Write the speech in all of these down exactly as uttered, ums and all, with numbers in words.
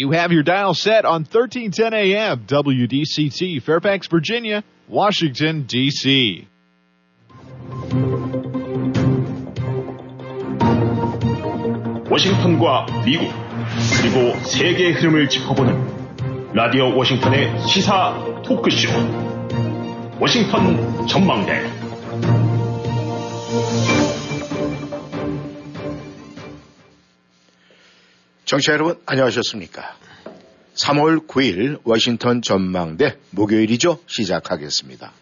You have your dial set on thirteen ten A M, W D C T, Fairfax, Virginia, Washington, D C 워싱턴과 미국, 그리고 세계의 흐름을 짚어보는 라디오 워싱턴의 시사 토크쇼, 워싱턴 전망대. 청취자 여러분, 안녕하셨습니까? 삼월 구일 워싱턴 전망대 목요일이죠. 시작하겠습니다.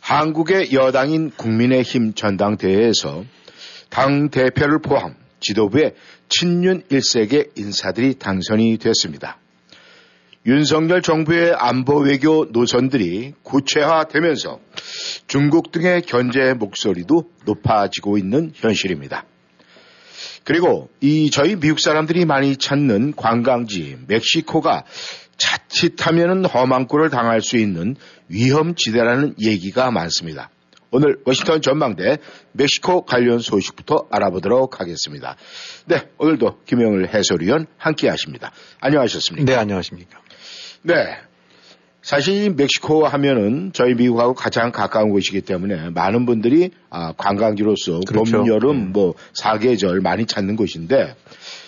한국의 여당인 국민의힘 전당대회에서 당 대표를 포함 지도부의 친윤 일색의 인사들이 당선이 됐습니다. 윤석열 정부의 안보 외교 노선들이 구체화되면서 중국 등의 견제 목소리도 높아지고 있는 현실입니다. 그리고 이 저희 미국 사람들이 많이 찾는 관광지 멕시코가 자칫하면은 험한 꼴을 당할 수 있는 위험지대라는 얘기가 많습니다. 오늘 워싱턴 전망대 멕시코 관련 소식부터 알아보도록 하겠습니다. 네, 오늘도 김영일 해설위원 함께하십니다. 안녕하셨습니까? 네, 안녕하십니까? 네, 사실 멕시코 하면은 저희 미국하고 가장 가까운 곳이기 때문에 많은 분들이 관광지로서 그렇죠. 봄, 여름, 뭐 사계절 많이 찾는 곳인데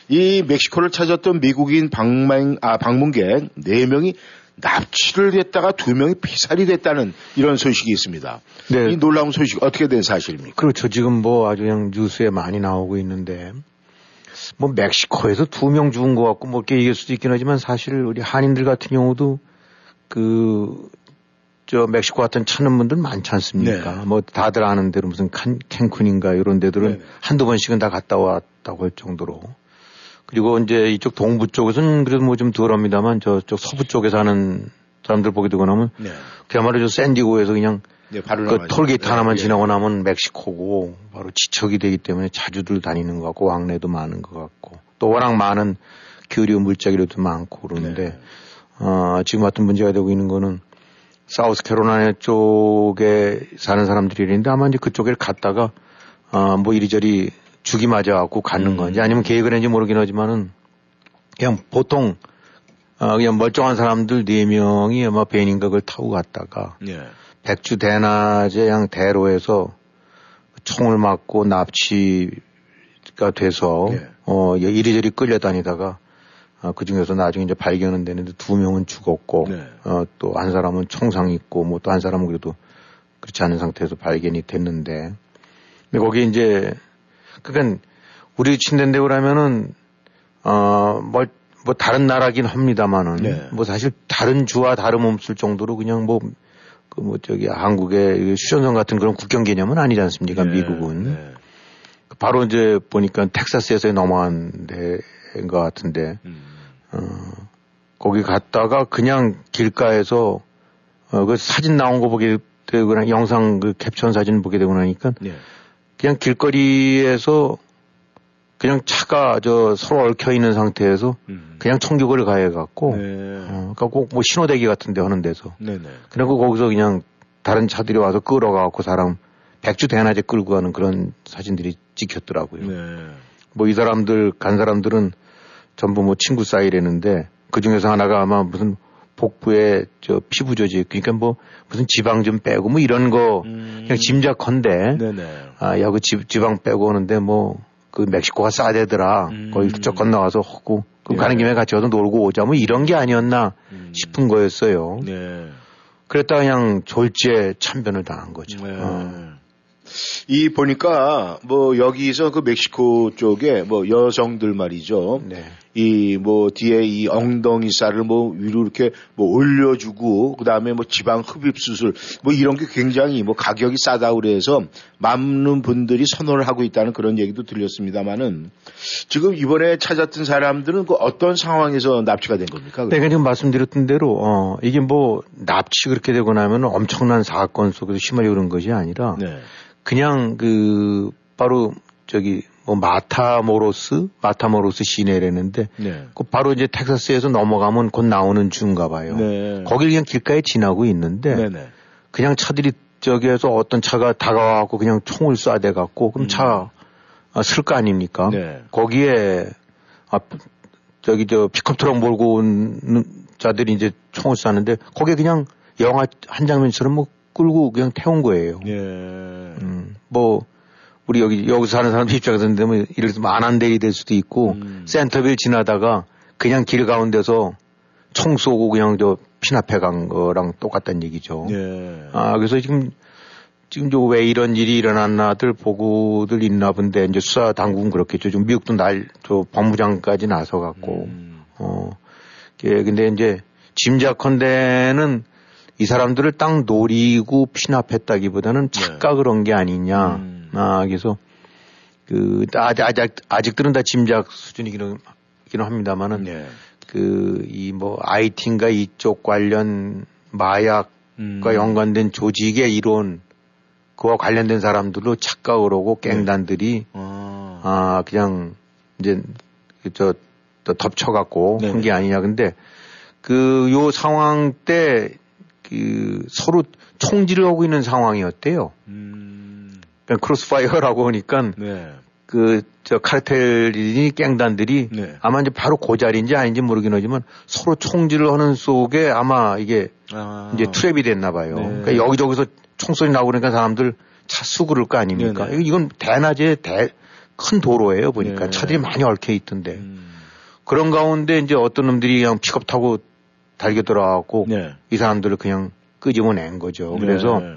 이 멕시코를 찾았던 미국인 방문, 아, 방문객 네 명이 납치를 했다가 두 명이 피살이 됐다는 이런 소식이 있습니다. 네. 이 놀라운 소식 어떻게 된 사실입니까? 그렇죠. 지금 뭐 아주 그냥 뉴스에 많이 나오고 있는데 뭐 멕시코에서 두 명 죽은 것 같고 뭐 이렇게 얘기할 수도 있긴 하지만 사실 우리 한인들 같은 경우도 그 저 멕시코 같은 찾는 분들 많지 않습니까? 네. 뭐 다들 아는 대로 무슨 칸, 캔쿤인가 이런 데들은 네. 한두 번씩은 다 갔다 왔다고 할 정도로. 그리고 이제 이쪽 동부 쪽에서는 그래도 뭐 좀 덜합니다만 저쪽 서부 쪽에 사는 사람들 보게 되고 나면 네. 그야말로 저 샌디고에서 그냥 네, 그 톨게이트 네. 하나만 네. 지나고 나면 멕시코고 바로 지척이 되기 때문에 자주들 다니는 것 같고 왕래도 많은 것 같고 또 워낙 많은 교류 물자기류도 많고 그러는데 네. 어, 지금 같은 문제가 되고 있는 거는 사우스캐롤라이나 쪽에 사는 사람들이 있는데 아마 이제 그쪽에 갔다가 어, 뭐 이리저리 죽이 맞아갖고 갖는 음. 건지 아니면 계획을 했는지 모르긴 하지만은 그냥 보통 어 그냥 멀쩡한 사람들 네 명이 아마 배인인가 그걸 타고 갔다가 예. 백주 대낮에 양 대로에서 총을 맞고 납치가 돼서 예. 어 이리저리 끌려다니다가 어, 그 중에서 나중에 이제 발견은 되는데 두 명은 죽었고 네. 어 또 한 사람은 총상 있고 뭐 또 한 사람은 그래도 그렇지 않은 상태에서 발견이 됐는데 근데 거기 이제 그러니까 우리 친댄데고 라면은 어, 뭐, 뭐 다른 나라긴 합니다만은 네. 뭐 사실 다른 주와 다름없을 정도로 그냥 뭐 그 뭐 저기 한국의 휴전선 같은 그런 국경 개념은 아니지 않습니까? 네. 미국은 네. 바로 이제 보니까 텍사스에서 넘어간 데인 것 같은데 음. 어, 거기 갔다가 그냥 길가에서 어, 그 사진 나온 거 보게 되고 나 영상 그 캡처한 사진 보게 되고 나니까. 네. 그냥 길거리에서 그냥 차가 저 서로 얽혀 있는 상태에서 음. 그냥 총격을 가해갖고, 네. 어, 그러니까 꼭 뭐 신호대기 같은데 하는 데서, 네네. 그리고 거기서 그냥 다른 차들이 와서 끌어가갖고 사람 백주 대낮에 끌고 가는 그런 사진들이 찍혔더라고요. 네. 뭐 이 사람들 간 사람들은 전부 뭐 친구 사이라는데 그 중에서 하나가 아마 무슨 복부에 저 피부 조직 그러니까 뭐 무슨 지방 좀 빼고 뭐 이런 거 음. 그냥 짐작컨대 아 야 그 지방 빼고 오는데 뭐 그 멕시코가 싸대더라 음. 거기 쩍 건너와서 하고 그럼 네. 가는 김에 같이 와서 놀고 오자 뭐 이런 게 아니었나 음. 싶은 거였어요. 네. 그랬다가 그냥 졸지에 참변을 당한 거죠. 네. 어. 이 보니까 뭐 여기서 그 멕시코 쪽에 뭐 여성들 말이죠. 네. 이 뭐 뒤에 이 엉덩이 살을 뭐 위로 이렇게 뭐 올려주고 그 다음에 뭐 지방 흡입 수술 뭐 이런 게 굉장히 뭐 가격이 싸다고 그래서 많은 분들이 선호를 하고 있다는 그런 얘기도 들렸습니다만은 지금 이번에 찾았던 사람들은 그 어떤 상황에서 납치가 된 겁니까? 내가 네, 지금 말씀드렸던 대로 어 이게 뭐 납치 그렇게 되고 나면 엄청난 사건 속에서 심하게 그런 것이 아니라. 네. 그냥 그 바로 저기 뭐 마타모로스 마타모로스 시내라는데 네. 그 바로 이제 텍사스에서 넘어가면 곧 나오는 주인가 봐요. 네. 거길 그냥 길가에 지나고 있는데 네, 네. 그냥 차들이 저기에서 어떤 차가 다가와갖고 그냥 총을 쏴대 갖고 그럼 음. 차 쓸 거 아닙니까? 네. 거기에 저기 저 피크업 트럭 몰고 온 자들이 이제 총을 쐈는데 거기에 그냥 영화 한 장면처럼 뭐 끌고 그냥 태운 거예요. 예. 음, 뭐 우리 여기 여기서 사는 사람 입장에서는 뭐 예를 들면 안한대리 될 수도 있고 음. 센터빌 지나다가 그냥 길 가운데서 총 쏘고 그냥 저 피납해 간 거랑 똑같다는 얘기죠. 예. 아 그래서 지금 지금 저 왜 이런 일이 일어났나들 보고들 있나 본데 이제 수사 당국은 그렇겠죠. 지금 미국도 날 저 법무장까지 나서 갖고 음. 어. 예, 근데 이제 짐작컨대는 이 사람들을 딱 노리고 피납했다기보다는 착각을 한 게 아니냐. 음. 아, 그래서 그 아직 아직 아직들은 다 짐작 수준이기는 기는 합니다만은 예. 그 이 뭐 아이티인가 이쪽 관련 마약과 음. 연관된 조직의 이론 그와 관련된 사람들로 착각을 하고 갱단들이 네. 아. 아 그냥 이제 저 또 덮쳐갖고 한 게 아니냐. 근데 그 요 상황 때 그 서로 총질을 하고 있는 상황이었대요. 음. 그러니까 크로스파이어라고 하니까 네. 그 저 카르텔이 갱단들이 네. 아마 이제 바로 그 자리인지 아닌지 모르긴 하지만 서로 총질을 하는 속에 아마 이게 아. 이제 트랩이 됐나 봐요. 네. 그러니까 여기저기서 총소리 나고 그러니까 사람들 차 수그를 거 아닙니까? 네네. 이건 대낮에 대, 큰 도로예요 보니까. 네. 차들이 많이 얽혀 있던데. 음. 그런 가운데 이제 어떤 놈들이 그냥 픽업 타고 달겨 들어와갖고 네. 이 사람들을 그냥 끄집어낸 거죠. 그래서 네.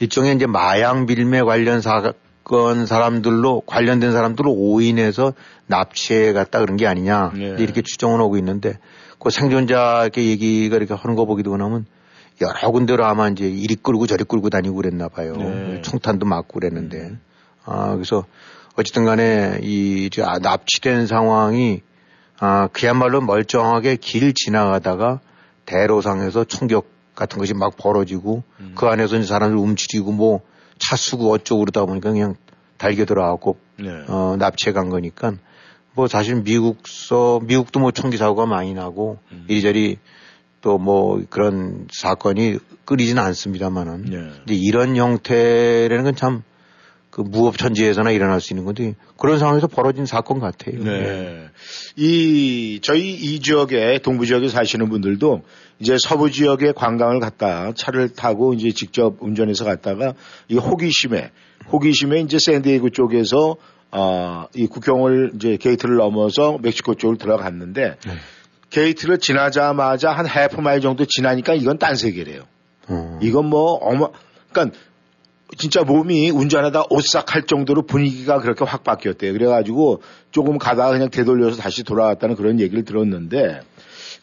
일종의 이제 마약 밀매 관련 사건 사람들로 관련된 사람들로 오인해서 납치해 갔다 그런 게 아니냐. 네. 이렇게 추정은 하고 있는데 그 생존자 이렇게 얘기가 이렇게 하는 거 보기도 하면 여러 군데로 아마 이제 이리 끌고 저리 끌고 다니고 그랬나 봐요. 네. 총탄도 맞고 그랬는데. 아, 그래서 어쨌든 간에 이 아, 납치된 상황이 아, 그야말로 멀쩡하게 길 지나가다가 대로상에서 총격 같은 것이 막 벌어지고 음. 그 안에서 이제 사람을 움츠리고 뭐 차 쓰고 어쩌고 그러다 보니까 그냥 달겨 들어가고 네. 어, 납치해 간 거니까 뭐 사실 미국서, 미국도 뭐 총기 사고가 많이 나고 음. 이리저리 또 뭐 그런 사건이 끊이진 않습니다만은 네. 이제 이런 형태라는 건 참 그 무법천지에서나 일어날 수 있는 건데 그런 상황에서 벌어진 사건 같아요. 네. 네. 이 저희 이 지역에 동부 지역에 사시는 분들도 이제 서부 지역에 관광을 갔다 차를 타고 이제 직접 운전해서 갔다가 이 호기심에 호기심에 이제 샌디에이고 쪽에서 어, 이 국경을 이제 게이트를 넘어서 멕시코 쪽으로 들어갔는데. 네. 게이트를 지나자마자 한 해프 마일 정도 지나니까 이건 딴 세계래요. 음. 이건 뭐 어마, 그러니까 진짜 몸이 운전하다 오싹할 정도로 분위기가 그렇게 확 바뀌었대요. 그래가지고 조금 가다가 그냥 되돌려서 다시 돌아왔다는 그런 얘기를 들었는데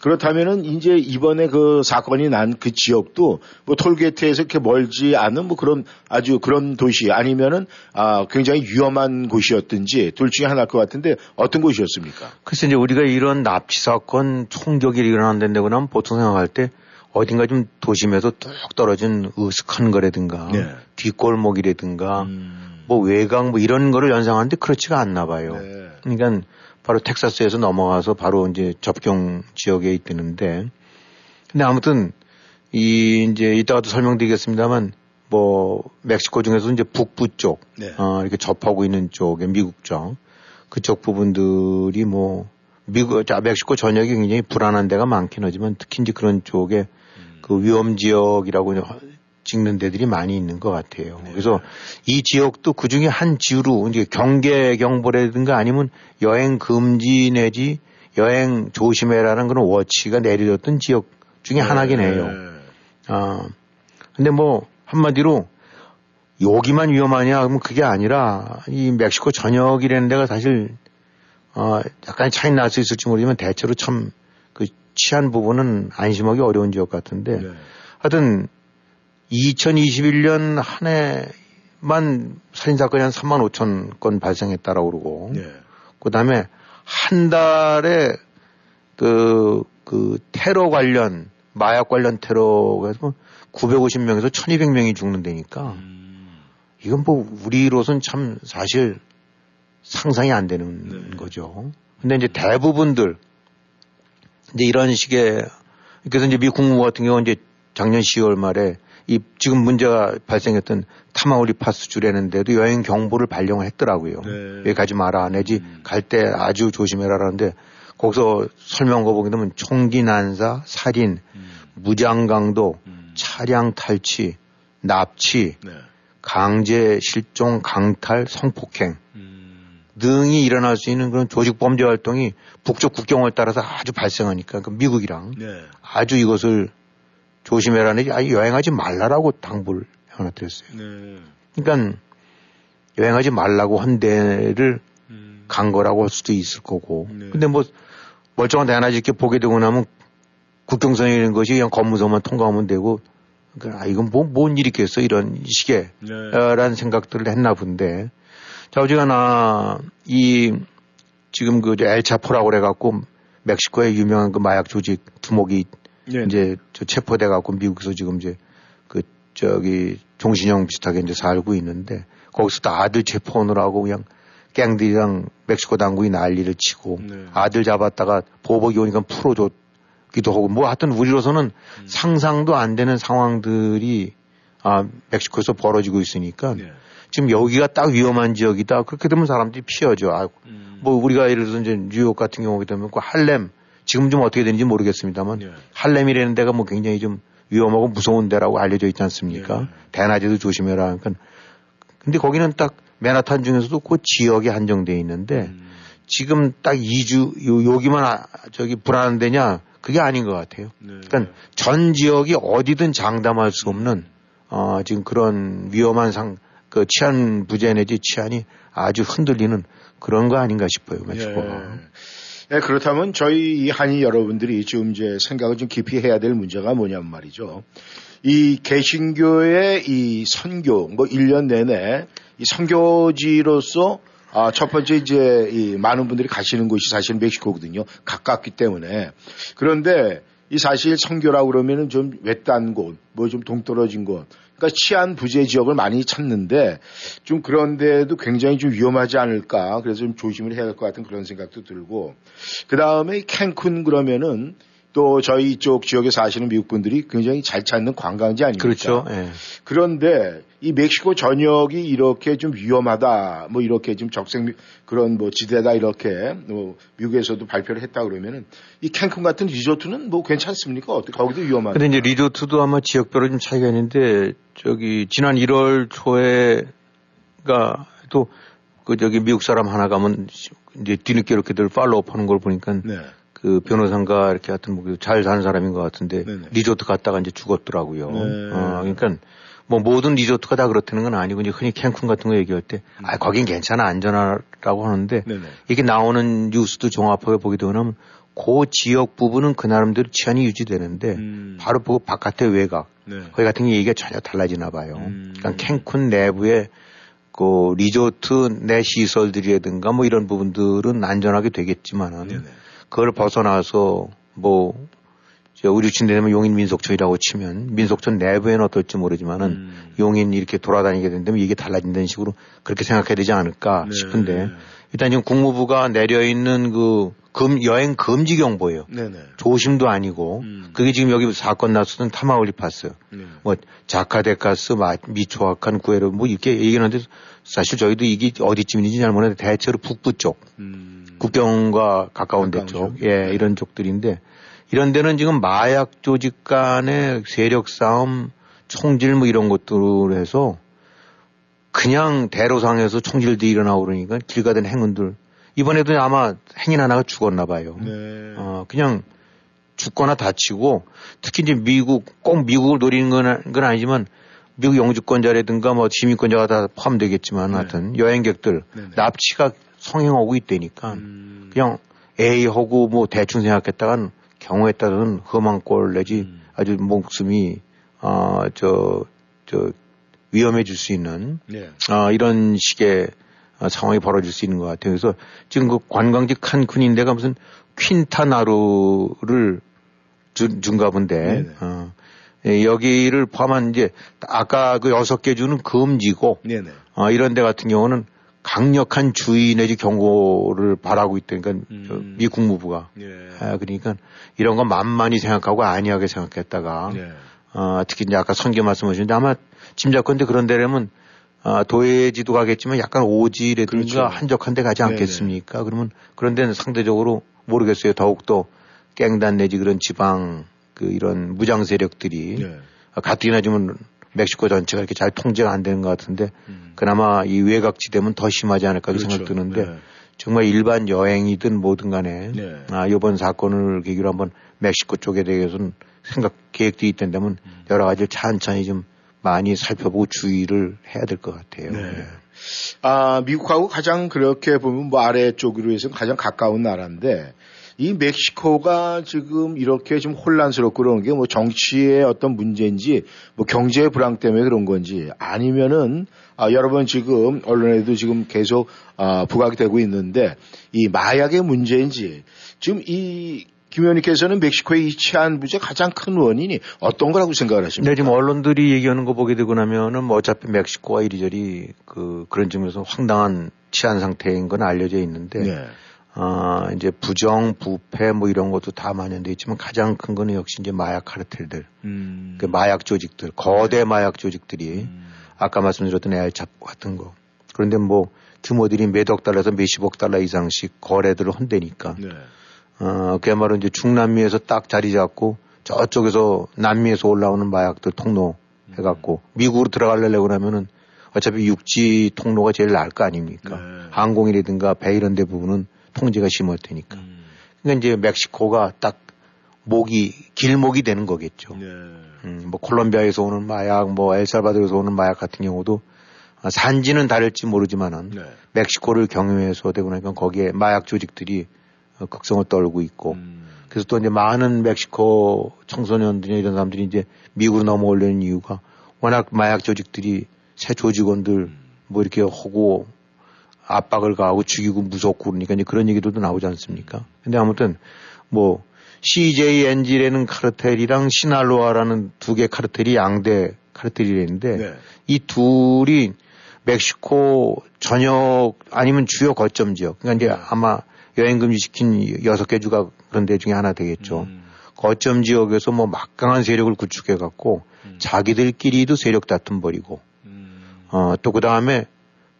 그렇다면은 이제 이번에 그 사건이 난 그 지역도 뭐 톨게이트에서 이렇게 멀지 않은 뭐 그런 아주 그런 도시 아니면은 아 굉장히 위험한 곳이었든지 둘 중에 하나일 것 같은데 어떤 곳이었습니까? 글쎄 이제 우리가 이런 납치 사건 총격이 일어난다고 하면 보통 생각할 때 어딘가 좀 도심에서 뚝 떨어진 으슥한 거라든가 네. 뒷골목이라든가 음. 뭐 외곽 뭐 이런 거를 연상하는데 그렇지가 않나 봐요. 네. 그러니까 바로 텍사스에서 넘어가서 바로 이제 접경 지역에 있는데, 근데 아무튼 이 이제 이따가도 설명드리겠습니다만, 뭐 멕시코 중에서 이제 북부 쪽, 네. 어, 이렇게 접하고 있는 쪽에 미국 쪽 그쪽 부분들이 뭐 미국, 자 멕시코 전역이 굉장히 불안한 데가 많긴 하지만 특히 이제 그런 쪽에 음. 그 위험 지역이라고 찍는 데들이 많이 있는 것 같아요. 네. 그래서 이 지역도 그 중에 한 지로 이제 경계 경보라든가 아니면 여행 금지 내지 여행 조심해라는 그런 워치가 내려졌던 지역 중에 네. 하나긴 해요. 아, 근데 뭐 한마디로 여기만 위험하냐 하면 그게 아니라 이 멕시코 전역이라는 데가 사실 어, 약간 차이 날 수 있을지 모르지만 대체로 참 그 치안 부분은 안심하기 어려운 지역 같은데 네. 하여튼 이천이십일 년 한 해만 살인사건이 한 삼만 오천 건 발생했다라고 그러고, 네. 그 다음에 한 달에 그, 그 테러 관련, 마약 관련 테러가 구백오십 명에서 천이백 명이 죽는 데니까, 음. 이건 뭐 우리로선 참 사실 상상이 안 되는 네. 거죠. 근데 이제 대부분들, 이제 이런 식의, 그래서 이제 미 국무부 같은 경우는 이제 작년 시월 말에 이 지금 문제가 발생했던 타마울리파스 주라는 데도 여행 경보를 발령을 했더라고요. 네. 여기 가지 마라. 내지 갈 때 아주 조심해라. 라는데 거기서 설명한 거 보게 되면 총기 난사, 살인, 음. 무장강도, 음. 차량 탈취, 납치, 네. 강제 실종, 강탈, 성폭행 음. 등이 일어날 수 있는 그런 조직 범죄 활동이 북쪽 국경을 따라서 아주 발생하니까 그러니까 미국이랑 네. 아주 이것을 조심해라는 아예 여행하지 말라라고 당부를 해놨더랬어요. 네. 그러니까 여행하지 말라고 한 데를 음. 간 거라고 할 수도 있을 거고. 네. 근데 뭐 멀쩡한 데 하나 이렇게 보게 되고 나면 국경선이 있는 것이 그냥 검문소만 통과하면 되고 그러니까 아 이건 뭐, 뭔 일이겠어 이런 식의 네. 라는 생각들을 했나 본데 자 어지간한 이 지금 그 엘차포라고 그래갖고 멕시코의 유명한 그 마약 조직 두목이 네. 이제 저 체포돼갖고 미국에서 지금 이제 그 저기 종신형 비슷하게 이제 살고 있는데 거기서 또 아들 체포하느라고 그냥 갱들이랑 멕시코 당국이 난리를 치고 네. 아들 잡았다가 보복이 오니까 풀어줬기도 하고 뭐 하여튼 우리로서는 음. 상상도 안 되는 상황들이 아, 멕시코에서 벌어지고 있으니까 네. 지금 여기가 딱 위험한 지역이다. 그렇게 되면 사람들이 피하죠. 아, 음. 뭐 우리가 예를 들어서 이제 뉴욕 같은 경우에 되면 그 할렘 지금 좀 어떻게 되는지 모르겠습니다만 네. 할렘이라는 데가 뭐 굉장히 좀 위험하고 무서운 데라고 알려져 있지 않습니까? 네. 대낮에도 조심해라. 그러니까 근데 거기는 딱 맨하탄 중에서도 그 지역에 한정되어 있는데 음. 지금 딱 이 주 요, 여기만 아, 저기 불안한 데냐 그게 아닌 것 같아요. 네. 그러니까 전 지역이 어디든 장담할 수 없는 어, 지금 그런 위험한 상, 그 치안 부재 내지 치안이 아주 흔들리는 그런 거 아닌가 싶어요. 멕시코가. 네. 네, 그렇다면 저희 한인 여러분들이 지금 이제 생각을 좀 깊이 해야 될 문제가 뭐냐면 말이죠. 이 개신교의 이 선교, 뭐 일 년 내내 이 선교지로서 아, 첫 번째 이제 이 많은 분들이 가시는 곳이 사실 멕시코거든요. 가깝기 때문에. 그런데 이 사실 선교라고 그러면은 좀 외딴 곳, 뭐 좀 동떨어진 곳. 그러니까 치안 부재 지역을 많이 찾는데 좀 그런데도 굉장히 좀 위험하지 않을까. 그래서 좀 조심을 해야 될 것 같은 그런 생각도 들고. 그 다음에 캔쿤 그러면은 또 저희 이쪽 지역에 사시는 미국 분들이 굉장히 잘 찾는 관광지 아닙니까? 그렇죠. 예. 그런데 이 멕시코 전역이 이렇게 좀 위험하다, 뭐 이렇게 좀 적색 그런 뭐 지대다 이렇게 뭐 미국에서도 발표를 했다 그러면은 이 캔쿤 같은 리조트는 뭐 괜찮습니까? 어떻게 거기도 위험하다. 근데 이제 리조트도 아마 지역별로 좀 차이가 있는데 저기 지난 일월 초에가 또 그 저기 미국 사람 하나 가면 이제 뒤늦게 이렇게들 팔로우업하는 걸 보니까. 네. 그 변호사인가 이렇게 하여튼 뭐 잘 사는 사람인 것 같은데 네네. 리조트 갔다가 이제 죽었더라고요. 네. 어, 그러니까 뭐 모든 리조트가 다 그렇다는 건 아니고 이제 흔히 캔쿤 같은 거 얘기할 때 음. 아, 거긴 괜찮아 안전하라고 하는데 네네. 이렇게 나오는 뉴스도 종합하게 보게 되면 그 지역 부분은 그 나름대로 치안이 유지되는데 음. 바로 그 바깥의 외곽 네. 거기 같은 게 얘기가 전혀 달라지나 봐요. 음. 그러니까 캔쿤 내부에 그 리조트 내 시설들이라든가 뭐 이런 부분들은 안전하게 되겠지만은 네네. 그걸 벗어나서 뭐 우리 친대면 용인 민속촌이라고 치면 민속촌 내부에는 어떨지 모르지만은 음. 용인 이렇게 돌아다니게 된다면 이게 달라진다는 식으로 그렇게 생각해야 되지 않을까 네. 싶은데 일단 지금 국무부가 내려 있는 그 금 여행 금지 경보예요. 네네. 조심도 아니고 음. 그게 지금 여기 사건 났었던 타마울리파스, 네. 뭐 자카데카스, 미초아칸, 구에로 뭐 이렇게 얘기하는데 사실 저희도 이게 어디쯤인지 잘 모르는데 대체로 북부 쪽. 음. 국경과 가까운 데 쪽, 예, 네. 이런 쪽들인데, 이런 데는 지금 마약 조직 간의 세력 싸움, 총질 뭐 이런 것들을 해서 그냥 대로상에서 총질들이 일어나고 그러니까 길 가던 행운들. 이번에도 아마 행인 하나가 죽었나 봐요. 네. 어, 그냥 죽거나 다치고 특히 이제 미국, 꼭 미국을 노리는 건, 건 아니지만 미국 영주권자라든가 뭐 시민권자가 다 포함되겠지만 네. 하여튼 여행객들, 네. 납치가 성행하고 있다니까 음. 그냥 A하고 뭐 대충 생각했다간 경우에 따른 험한 꼴 내지 음. 아주 목숨이 어, 저, 저 위험해질 수 있는 네. 어, 이런 식의 어, 상황이 벌어질 수 있는 것 같아요. 그래서 지금 그 관광지 칸쿤인데가 무슨 퀸타나루를 준, 준가 본데 어, 예, 여기를 포함한 이제 아까 그 여섯 개 주는 금지고 어, 이런 데 같은 경우는 강력한 주의 내지 경고를 바라고 있다니까 음. 미 국무부가 예. 아, 그러니까 이런 거 만만히 생각하고 안이하게 생각했다가 예. 어, 특히 이제 아까 선교 말씀하셨는데 아마 짐작컨대 그런 데라면 어, 도해지도 가겠지만 약간 오지라든가 그렇죠. 한적한 데 가지 않겠습니까? 네네. 그러면 그런 데는 상대적으로 모르겠어요. 더욱더 깽단 내지 그런 지방 그 이런 무장 세력들이 네. 가뜩이나 지금 멕시코 전체가 이렇게 잘 통제가 안 되는 것 같은데 음. 그나마 이 외곽지대면 더 심하지 않을까 그렇죠. 생각 드는데 네. 정말 일반 여행이든 뭐든 간에 네. 아, 이번 사건을 계기로 한번 멕시코 쪽에 대해서는 생각 계획도 있던데면 음. 여러 가지 찬찬히 좀 많이 살펴보고 주의를 해야 될 것 같아요. 네. 네. 아, 미국하고 가장 그렇게 보면 뭐 아래쪽으로 해서 가장 가까운 나라인데 이 멕시코가 지금 이렇게 좀 혼란스럽고 그런 게 뭐 정치의 어떤 문제인지 뭐 경제의 불황 때문에 그런 건지 아니면은 아, 여러분 지금 언론에도 지금 계속 아, 부각이 되고 있는데 이 마약의 문제인지 지금 이 김 의원님께서는 멕시코의 이 치안 문제 가장 큰 원인이 어떤 거라고 생각을 하십니까? 네, 지금 언론들이 얘기하는 거 보게 되고 나면은 뭐 어차피 멕시코가 이리저리 그 그런 점에서 황당한 치안 상태인 건 알려져 있는데 네. 아, 이제 부정, 부패 뭐 이런 것도 다 만연돼 있지만 가장 큰 거는 역시 이제 마약 카르텔들, 음. 그 마약 조직들, 거대 마약 조직들이 음. 아까 말씀드렸던 엘차포 같은 거. 그런데 뭐 규모들이 몇억 달러에서 몇십억 달러 이상씩 거래들을 헌대니까. 네. 어, 그야말로 이제 중남미에서 딱 자리 잡고 저쪽에서 남미에서 올라오는 마약들 통로 해갖고 미국으로 들어가려고 그러면은 어차피 육지 통로가 제일 나을 거 아닙니까? 네. 항공이라든가 배 이런 데 부분은 통제가 심할 테니까. 음. 그러니까 이제 멕시코가 딱 목이, 길목이 되는 거겠죠. 네. 음, 뭐 콜롬비아에서 오는 마약, 뭐 엘살바도르에서 오는 마약 같은 경우도 산지는 다를지 모르지만은 네. 멕시코를 경유해서 되고 나니까 거기에 마약 조직들이 극성을 떨고 있고, 음. 그래서 또 이제 많은 멕시코 청소년들이나 이런 사람들이 이제 미국으로 넘어오려는 이유가 워낙 마약 조직들이 새 조직원들 음. 뭐 이렇게 하고 압박을 가하고 죽이고 무섭고 그러니까 이제 그런 얘기도 나오지 않습니까? 근데 아무튼 뭐 씨제이엔지라는 카르텔이랑 시날로아라는 두 개 카르텔이 양대 카르텔이랬는데 네. 이 둘이 멕시코 전역 아니면 주요 거점 지역 그러니까 이제 아마 여행금지 시킨 여섯 개 주가 그런 데 중에 하나 되겠죠. 음. 거점 지역에서 뭐 막강한 세력을 구축해갖고 음. 자기들끼리도 세력 다툼 벌이고, 음. 어, 또 그 다음에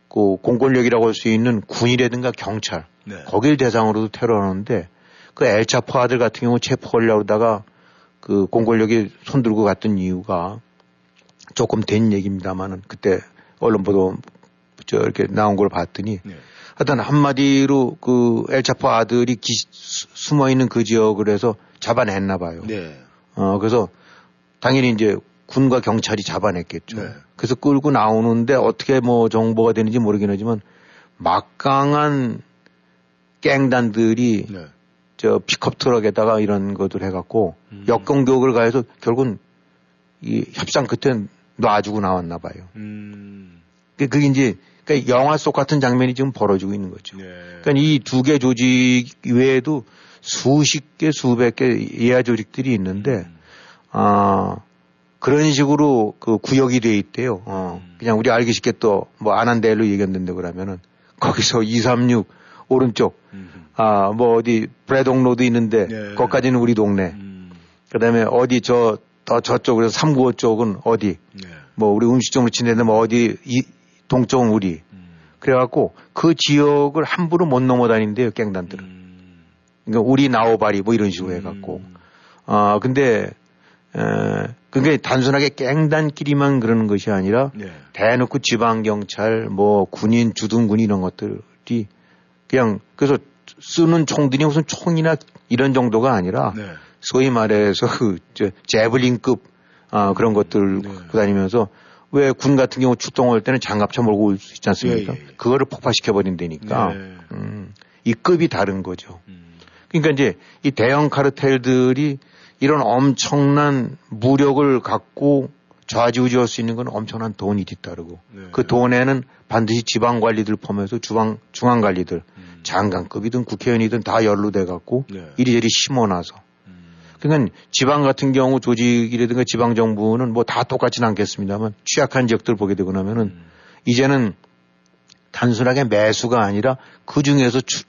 그 공권력이라고 할 수 있는 군이라든가 경찰, 네. 거길 대상으로도 테러하는데 그 엘차포 아들 같은 경우 체포하려고 하다가 그 공권력이 손 들고 갔던 이유가 조금 된 얘기입니다만은 그때 언론 보도 이렇게 나온 걸 봤더니 네. 하여튼 한마디로 그 엘차포 아들이 기, 숨어 있는 그 지역을 해서 잡아냈나 봐요. 네. 어, 그래서 당연히 이제 군과 경찰이 잡아냈겠죠. 네. 그래서 끌고 나오는데 어떻게 뭐 정보가 되는지 모르긴 하지만 막강한 갱단들이 네. 저 픽업 트럭에다가 이런 것들 해갖고 음. 역공격을 가해서 결국은 이 협상 끝에 놔주고 나왔나 봐요. 음. 그게 이제 그러니까 영화 속 같은 장면이 지금 벌어지고 있는 거죠. 네. 그러니까 이 두 개 조직 외에도 수십 개, 수백 개 예하 조직들이 있는데, 아, 음. 어, 그런 식으로 그 구역이 돼 있대요. 어, 음. 그냥 우리 알기 쉽게 또 뭐 아난델로 얘기했는데 그러면은 거기서 이삼육 오른쪽, 음. 아, 뭐 어디 브레동로드 있는데, 네. 거기까지는 우리 동네. 음. 그 다음에 어디 저, 더 저쪽에서 삼구오 쪽은 어디, 네. 뭐 우리 음식점으로 지내는데 뭐 어디, 이, 동쪽은 우리. 음. 그래갖고 그 지역을 함부로 못 넘어다닌대요, 갱단들은. 음. 그러니까 우리 나오바리 뭐 이런 식으로 음. 해갖고. 아, 어, 근데, 에, 그게 단순하게 갱단끼리만 그러는 것이 아니라 네. 대놓고 지방경찰, 뭐 군인, 주둔군 이런 것들이 그냥 그래서 쓰는 총들이 무슨 총이나 이런 정도가 아니라 네. 소위 말해서 그, 저, 재블린급, 아, 어, 그런 것들 네. 다니면서 왜 군 같은 경우 출동할 때는 장갑차 몰고 올 수 있지 않습니까? 예, 예, 예. 그거를 폭파시켜버린다니까. 예. 음, 이 급이 다른 거죠. 음. 그러니까 이제 이 대형 카르텔들이 이런 엄청난 무력을 갖고 좌지우지할 수 있는 건 엄청난 돈이 뒤따르고 예, 그 돈에는 반드시 지방 관리들 포함해서 중앙, 중앙 관리들 음. 장관급이든 국회의원이든 다 연루돼 갖고 예. 이리저리 심어놔서 그러니까 지방 같은 경우 조직이라든가 지방 정부는 뭐 다 똑같진 않겠습니다만 취약한 지역들 보게 되고 나면은 음. 이제는 단순하게 매수가 아니라 그 중에서 추,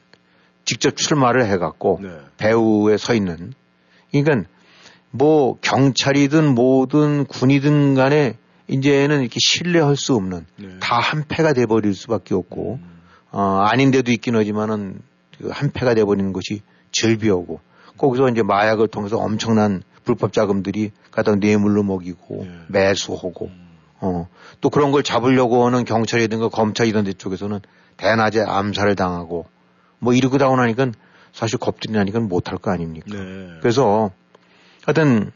직접 출마를 해갖고 네. 배후에 서 있는 그러니까 뭐 경찰이든 뭐든 군이든 간에 이제는 이렇게 신뢰할 수 없는 네. 다 한패가 돼버릴 수밖에 없고 음. 어, 아닌데도 있긴 하지만은 한패가 돼버리는 것이 절비하고 거기서 이제 마약을 통해서 엄청난 불법 자금들이 갖다 뇌물로 먹이고 예. 매수하고 음. 어. 또 그런 걸 잡으려고 하는 경찰이든가 검찰 이런 데 쪽에서는 대낮에 암살을 당하고 뭐 이러고 다고 나니까 사실 겁들이 나니까 못할 거 아닙니까? 네. 그래서 하여튼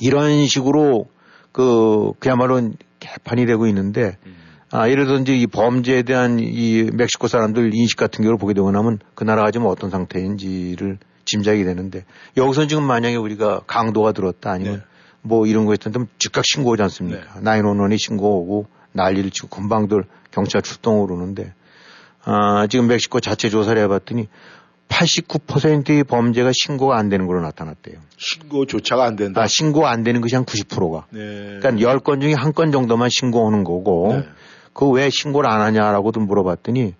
이런 식으로 그 그야말로 개판이 되고 있는데 음. 아, 예를 들어서 이제 이 범죄에 대한 이 멕시코 사람들 인식 같은 경우를 보게 되고 나면 그 나라가 지금 어떤 상태인지를 짐작이 되는데 여기서 지금 만약에 우리가 강도가 들었다 아니면 네. 뭐 이런 거 했던 데 즉각 신고하지 않습니까? 구일일이 네. 신고하고 난리를 치고 금방들 경찰 출동으로 오는데 아, 지금 멕시코 자체 조사를 해봤더니 팔십구 퍼센트의 범죄가 신고가 안 되는 걸로 나타났대요. 신고조차가 안 된다? 아, 신고 안 되는 것이 한 구십 퍼센트가. 네. 그러니까 열 건 중에 한 건 정도만 신고하는 거고 네. 그 왜 신고를 안 하냐라고도 물어봤더니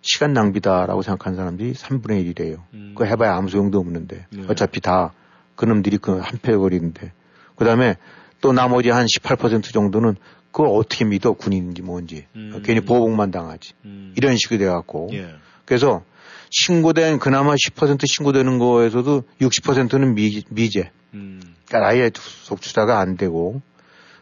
시간 낭비다라고 생각하는 사람들이 삼분의 일이래요. 음. 그거 해봐야 아무 소용도 없는데. 네. 어차피 다 그놈들이 그 한패거리인데. 그 다음에 또 나머지 한 십팔 퍼센트 정도는 그걸 어떻게 믿어 군인인지 뭔지. 음. 괜히 보복만 당하지. 음. 이런 식이 돼갖고. 예. 그래서 신고된 그나마 십 퍼센트 신고되는 거에서도 육십 퍼센트는 미, 미제. 음. 그러니까 아예 속수사가 안 되고.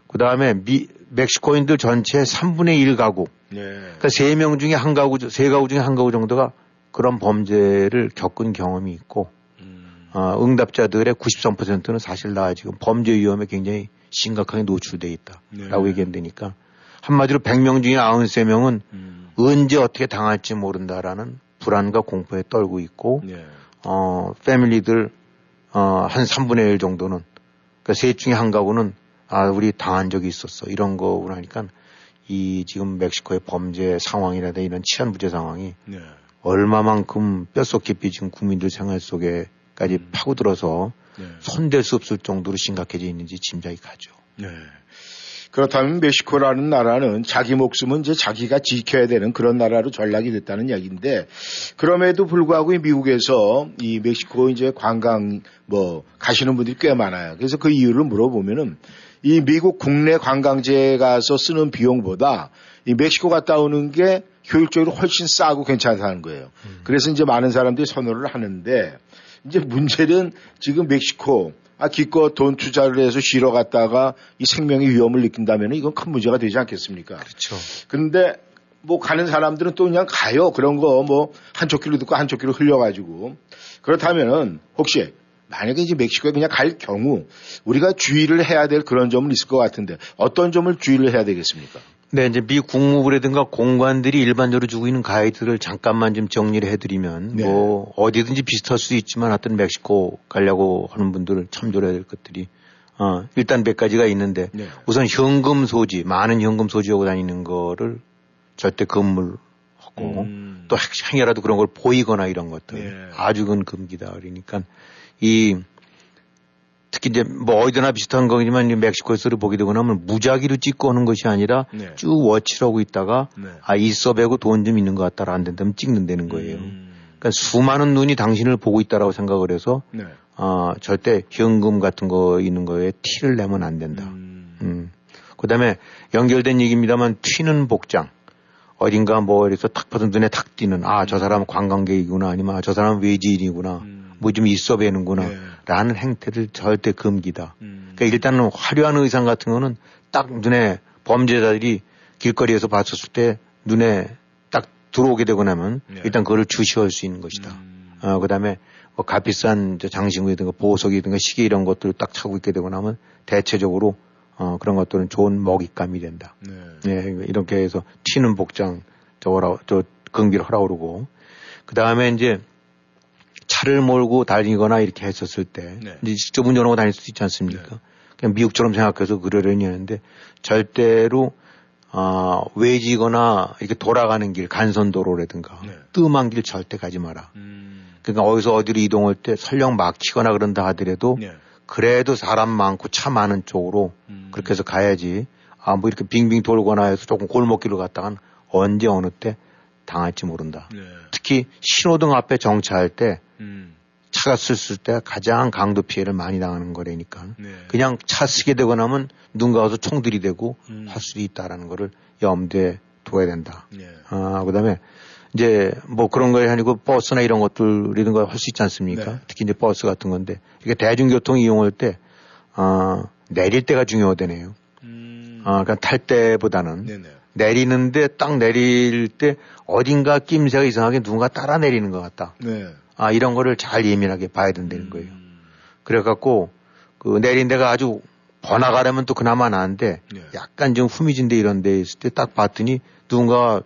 그 다음에 미, 멕시코인들 전체 삼분의 일 가구. 예. 그러니까 세 명 중에 한 가구, 세 가구 중에 한 가구 정도가 그런 범죄를 겪은 경험이 있고, 음. 어, 응답자들의 구십삼 퍼센트는 사실 나 지금 범죄 위험에 굉장히 심각하게 노출되어 있다. 예. 라고 얘기하면 되니까. 한마디로 백 명 중에 구십삼 명은 음. 언제 어떻게 당할지 모른다라는 불안과 공포에 떨고 있고, 예. 어, 패밀리들, 어, 한 삼분의 일 정도는, 그러니까 셋 중에 한 가구는 아, 우리 당한 적이 있었어. 이런 거구나 하니까 이 지금 멕시코의 범죄 상황이라든가 이런 치안 부재 상황이 네. 얼마만큼 뼛속 깊이 지금 국민들 생활 속에까지 음. 파고들어서 네. 손댈 수 없을 정도로 심각해져 있는지 짐작이 가죠. 네. 그렇다면 멕시코라는 나라는 자기 목숨은 이제 자기가 지켜야 되는 그런 나라로 전락이 됐다는 이야기인데 그럼에도 불구하고 이 미국에서 이 멕시코 이제 관광 뭐 가시는 분들이 꽤 많아요. 그래서 그 이유를 물어보면은 이 미국 국내 관광지에 가서 쓰는 비용보다 이 멕시코 갔다 오는 게 효율적으로 훨씬 싸고 괜찮다는 거예요. 음. 그래서 이제 많은 사람들이 선호를 하는데 이제 문제는 지금 멕시코 아, 기껏 돈 투자를 해서 쉬러 갔다가 이 생명의 위험을 느낀다면 이건 큰 문제가 되지 않겠습니까? 그렇죠. 그런데 뭐 가는 사람들은 또 그냥 가요. 그런 거 뭐 한쪽 귀로 듣고 한쪽 귀로 흘려가지고. 그렇다면은 혹시 만약에 이제 멕시코에 그냥 갈 경우 우리가 주의를 해야 될 그런 점은 있을 것 같은데 어떤 점을 주의를 해야 되겠습니까? 네, 이제 미 국무부라든가 공관들이 일반적으로 주고 있는 가이드를 잠깐만 좀 정리를 해드리면 네. 뭐 어디든지 비슷할 수 있지만 하여튼 멕시코 가려고 하는 분들을 참조해야 될 것들이 어, 일단 몇 가지가 있는데 네. 우선 현금 소지, 많은 현금 소지하고 다니는 거를 절대 금물하고 음. 또 행여라도 그런 걸 보이거나 이런 것들 네. 아주 큰 금기다. 그러니까 이 특히 이제 뭐 어디나 비슷한 거지만 멕시코에서를 보게 되고 나면 무작위로 찍고 오는 것이 아니라 네. 쭉 워치하고 있다가 네. 아 있어 배고 돈 좀 있는 것 같다 안 된다면 찍는다는 거예요. 음. 그러니까 수많은 눈이 당신을 보고 있다라고 생각을 해서 네. 어, 절대 현금 같은 거 있는 거에 티를 내면 안 된다. 음. 음. 그다음에 연결된 얘기입니다만 튀는 복장. 어딘가 뭐 이래서 탁 봐서 눈에 탁 띄는 아 저 사람 관광객이구나 아니면 아, 저 사람 외지인이구나. 음. 뭐 좀 있어 배는구나 네. 라는 행태를 절대 금기다. 음. 그러니까 일단은 화려한 의상 같은 거는 딱 눈에 범죄자들이 길거리에서 봤었을 때 눈에 딱 들어오게 되고 나면 네. 일단 그거를 주시할 수 있는 것이다. 음. 어, 그다음에 뭐 값비싼 장신구이든가 보석이든가 시계 이런 것들을 딱 차고 있게 되고 나면 대체적으로 어, 그런 것들은 좋은 먹잇감이 된다. 네. 네, 이렇게 해서 튀는 복장 저거라 저 금기를 하라 그러고 그다음에 이제 차를 몰고 다니거나 이렇게 했었을 때 네. 이제 직접 운전하고 다닐 수도 있지 않습니까? 네. 그냥 미국처럼 생각해서 그러려니 하는데 절대로 어, 외지거나 이렇게 돌아가는 길 간선도로라든가 네. 뜸한 길 절대 가지 마라. 음. 그러니까 어디서 어디로 이동할 때 설령 막히거나 그런다 하더라도 네. 그래도 사람 많고 차 많은 쪽으로 음. 그렇게 해서 가야지 아, 뭐 이렇게 빙빙 돌거나 해서 조금 골목길로 갔다간 언제 어느 때 당할지 모른다. 네. 특히 신호등 앞에 정차할 때 음. 차가 쓸 때 가장 강도 피해를 많이 당하는 거라니까 네. 그냥 차 쓰게 되고 나면 누군가 와서 총들이 되고 음. 화술이 있다라는 거를 염두에 둬야 된다. 네. 아, 그다음에 이제 뭐 그런 거에 아니고 버스나 이런 것들 이런 거 할 수 있지 않습니까? 네. 특히 이제 버스 같은 건데 이게 대중교통 이용할 때 어, 내릴 때가 중요하대네요. 음... 어, 그러니까 탈 때보다는 네네. 내리는데 딱 내릴 때 어딘가 낌새가 이상하게 누군가 따라 내리는 것 같다. 네. 아 이런 거를 잘 예민하게 봐야 된다는 거예요. 음... 그래갖고 그 내린 데가 아주 번화가라면 또 그나마 나은데 네. 약간 좀 후미진 데 이런 데 있을 때 딱 봤더니 누군가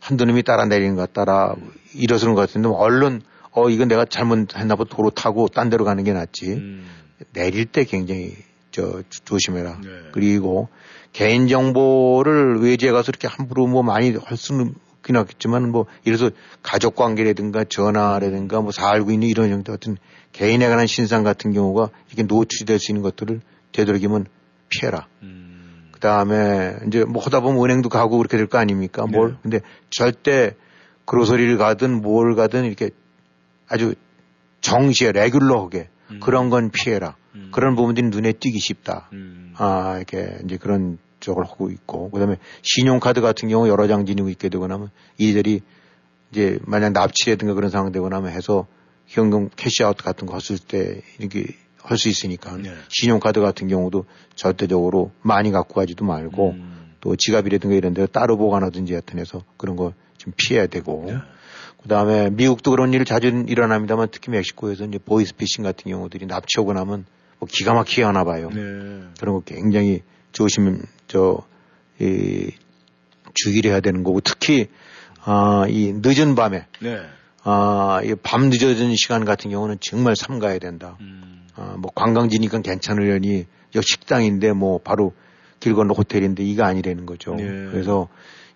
한두 놈이 따라 내리는 것 같다라 음. 일어서는 것 같은데 얼른 어 이건 내가 잘못했나 보다 도로 타고 딴 데로 가는 게 낫지. 음. 내릴 때 굉장히 저 조심해라. 네. 그리고 개인정보를 외지에 가서 이렇게 함부로 뭐 많이 할 수는 없긴 하겠지만 뭐 이래서 가족관계라든가 전화라든가 뭐 살고 있는 이런 형태 같은 개인에 관한 신상 같은 경우가 이렇게 노출될 수 있는 것들을 되도록이면 피해라. 음. 그 다음에 이제 뭐 하다 보면 은행도 가고 그렇게 될 거 아닙니까? 뭘. 네. 근데 절대 그로서리를 가든 뭘 가든 이렇게 아주 정시에 레귤러하게 음. 그런 건 피해라. 음. 그런 부분들이 눈에 띄기 쉽다. 음. 아, 이렇게 이제 그런 쪽을 하고 있고. 그 다음에 신용카드 같은 경우 여러 장 지니고 있게 되거나 하면 이들이 이제 만약 납치라든가 그런 상황 되거나 하면 해서 현금 캐시아웃 같은 거 했을 때 이렇게 할 수 있으니까 네. 신용카드 같은 경우도 절대적으로 많이 갖고 가지도 말고 음. 또 지갑이라든가 이런 데 따로 보관하든지 하여튼 해서 그런 거 좀 피해야 되고 네. 그 다음에 미국도 그런 일이 자주 일어납니다만 특히 멕시코에서 이제 보이스피싱 같은 경우들이 납치하고 나면 뭐 기가 막히게 하나 봐요. 네. 그런 거 굉장히 조심, 저, 이, 주의를 해야 되는 거고 특히, 아, 이 늦은 밤에. 네. 아, 이 밤 늦어진 시간 같은 경우는 정말 삼가야 된다. 음. 아, 뭐 관광지니까 괜찮으려니 여기 식당인데 뭐 바로 길 건너 호텔인데 이거 아니라는 거죠. 네. 그래서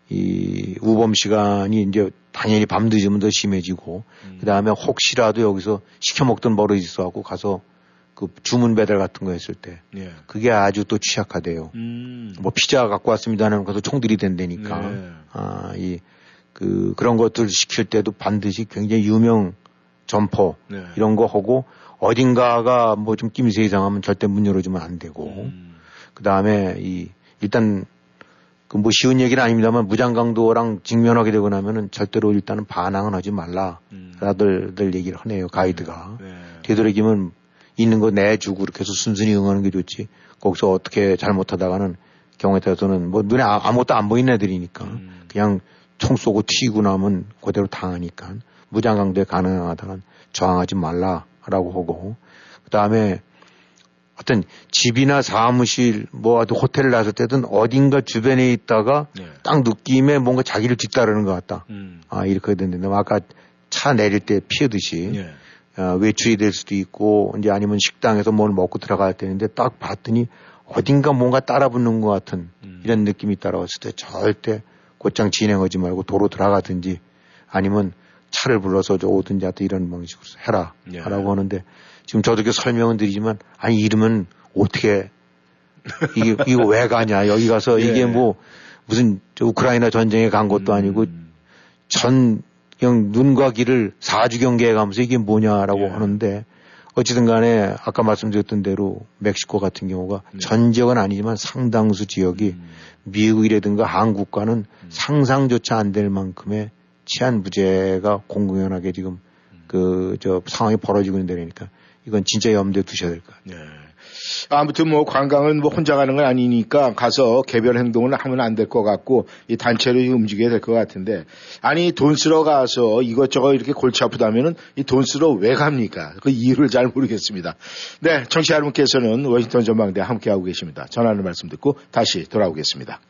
이 우범 시간이 이제 당연히 밤 늦으면 더 심해지고 음. 그 다음에 혹시라도 여기서 시켜 먹던 버릇이 있어갖고 가서 그 주문 배달 같은 거 했을 때 네. 그게 아주 또 취약하대요. 음. 뭐 피자 갖고 왔습니다 하면 가서 총들이 된다니까. 네. 아, 이 그, 그런 것들 시킬 때도 반드시 굉장히 유명 점포, 네. 이런 거 하고, 어딘가가 뭐 좀 낌새 이상하면 절대 문 열어주면 안 되고, 음. 그 다음에 이, 일단, 그 뭐 쉬운 얘기는 아닙니다만 무장강도랑 직면하게 되고 나면은 절대로 일단은 반항은 하지 말라, 음. 라들 얘기를 하네요, 가이드가. 네. 네. 되도록이면 있는 거 내주고 이렇게 해서 순순히 응하는 게 좋지, 거기서 어떻게 잘못하다가는 경우에 따라서는 뭐 눈에 아무것도 안 보이는 애들이니까, 음. 그냥 총 쏘고 튀고 나면 그대로 당하니까 무장강도에 가능하다면 저항하지 말라라고 하고 그 다음에 어떤 집이나 사무실 뭐 호텔을 나설 때든 어딘가 주변에 있다가 네. 딱 느낌에 뭔가 자기를 뒤따르는 것 같다. 음. 아 이렇게 된다면 아까 차 내릴 때 피하듯이 네. 어, 외출이 될 수도 있고 이제 아니면 식당에서 뭘 먹고 들어가야 되는데 딱 봤더니 어딘가 뭔가 따라붙는 것 같은 음. 이런 느낌이 따라왔을 때 절대 곧장 진행하지 말고 도로 들어가든지 아니면 차를 불러서 오든지 하여튼 이런 방식으로 해라 예. 하라고 하는데 지금 저도 이렇게 설명은 드리지만 아니 이러면 어떻게 이게 이거 왜 가냐 여기 가서 예. 이게 뭐 무슨 저 우크라이나 전쟁에 간 것도 아니고 음. 전 그냥 눈과 귀를 사주 경계에 가면서 이게 뭐냐라고 예. 하는데 어찌든 간에 아까 말씀드렸던 대로 멕시코 같은 경우가 네. 전 지역은 아니지만 상당수 지역이 음. 미국이라든가 한국과는 음. 상상조차 안 될 만큼의 치안 부재가 공공연하게 지금 음. 그, 저, 상황이 벌어지고 있는 데니까 이건 진짜 염두에 두셔야 될 것 같아요. 네. 아무튼 뭐 관광은 뭐 혼자 가는 건 아니니까 가서 개별 행동은 하면 안 될 것 같고 이 단체로 움직여야 될 것 같은데 아니 돈 쓰러 가서 이것저것 이렇게 골치 아프다면은 이 돈 쓰러 왜 갑니까? 그 이유를 잘 모르겠습니다. 네, 청취자 여러분께서는 워싱턴 전망대와 함께하고 계십니다. 전하는 말씀 듣고 다시 돌아오겠습니다.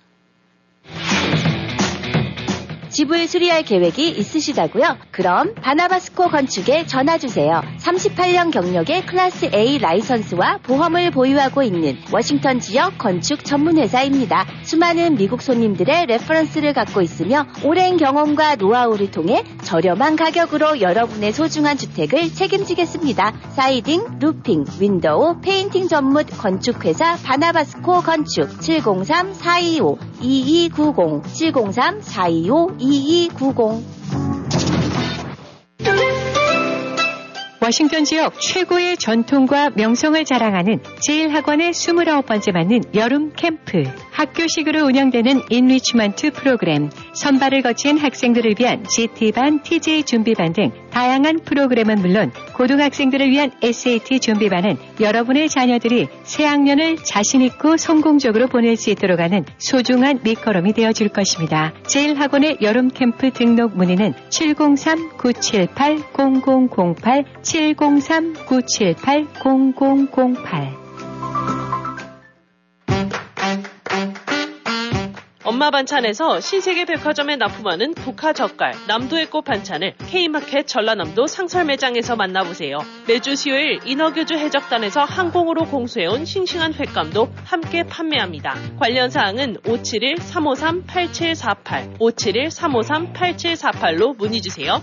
집을 수리할 계획이 있으시다고요? 그럼 바나바스코 건축에 전화주세요. 삼십팔 년 경력의 클래스 에이 라이선스와 보험을 보유하고 있는 워싱턴 지역 건축 전문회사입니다. 수많은 미국 손님들의 레퍼런스를 갖고 있으며 오랜 경험과 노하우를 통해 저렴한 가격으로 여러분의 소중한 주택을 책임지겠습니다. 사이딩, 루핑, 윈도우, 페인팅 전문 건축회사 바나바스코 건축 칠공삼 사이오 이이구공 칠공삼 사이오 이이구공 워싱턴 지역 최고의 전통과 명성을 자랑하는 제일 학원의 이십구 번째 맞는 여름 캠프 학교식으로 운영되는 인리치먼트 프로그램, 선발을 거친 학생들을 위한 지티 반, 티제이 준비반 등 다양한 프로그램은 물론 고등학생들을 위한 에스에이티 준비반은 여러분의 자녀들이 새학년을 자신있고 성공적으로 보낼 수 있도록 하는 소중한 밑거름이 되어줄 것입니다. 제일 학원의 여름 캠프 등록 문의는 칠공삼 구칠팔 공공공팔, 칠공삼 구칠팔 공공공팔. 엄마 반찬에서 신세계 백화점에 납품하는 북하 젓갈, 남도의 꽃 반찬을 K마켓 전라남도 상설 매장에서 만나보세요. 매주 수요일 인어교주 해적단에서 항공으로 공수해온 싱싱한 횟감도 함께 판매합니다. 관련 사항은 오칠일 삼오삼 팔칠사팔, 오칠일 삼오삼 팔칠사팔로 문의주세요.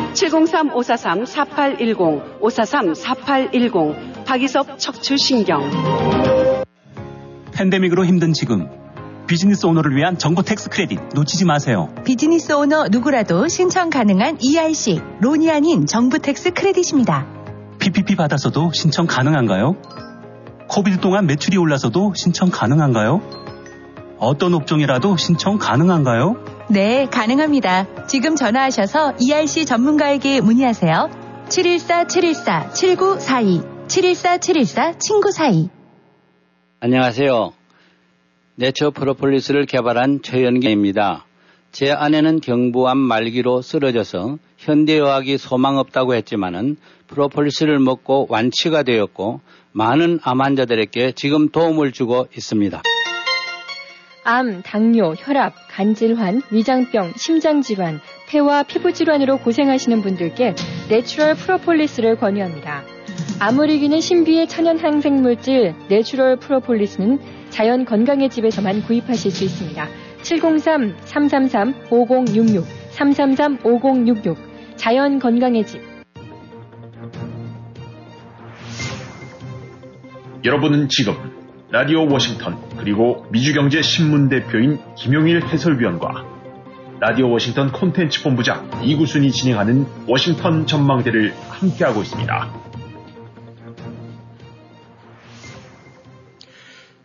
칠공삼 오사삼 사팔일공, 오사삼 사팔일공, 박이섭 척추신경. 팬데믹으로 힘든 지금 비즈니스 오너를 위한 정부 택스 크레딧 놓치지 마세요. 비즈니스 오너 누구라도 신청 가능한 이알씨, 론이 아닌 정부 택스 크레딧입니다. 피피피 받아서도 신청 가능한가요? 코비드 동안 매출이 올라서도 신청 가능한가요? 어떤 업종이라도 신청 가능한가요? 네, 가능합니다. 지금 전화하셔서 이알씨 전문가에게 문의하세요. 칠일사 칠일사 칠구사이, 칠일사 칠일사 칠구사이. 안녕하세요. 내처 프로폴리스를 개발한 최연기입니다. 제 아내는 경부암 말기로 쓰러져서 현대의학이 소망 없다고 했지만은 프로폴리스를 먹고 완치가 되었고 많은 암 환자들에게 지금 도움을 주고 있습니다. 암, 당뇨, 혈압, 간질환, 위장병, 심장질환, 폐와 피부질환으로 고생하시는 분들께 내추럴 프로폴리스를 권유합니다. 암을 이기는 신비의 천연 항생물질 내추럴 프로폴리스는 자연 건강의 집에서만 구입하실 수 있습니다. 칠공삼 삼삼삼 오공육육, 삼삼삼 오공육육, 자연 건강의 집. 여러분은 지금 라디오 워싱턴 그리고 미주경제신문 대표인 김용일 해설위원과 라디오 워싱턴 콘텐츠 본부장 이구순이 진행하는 워싱턴 전망대를 함께하고 있습니다.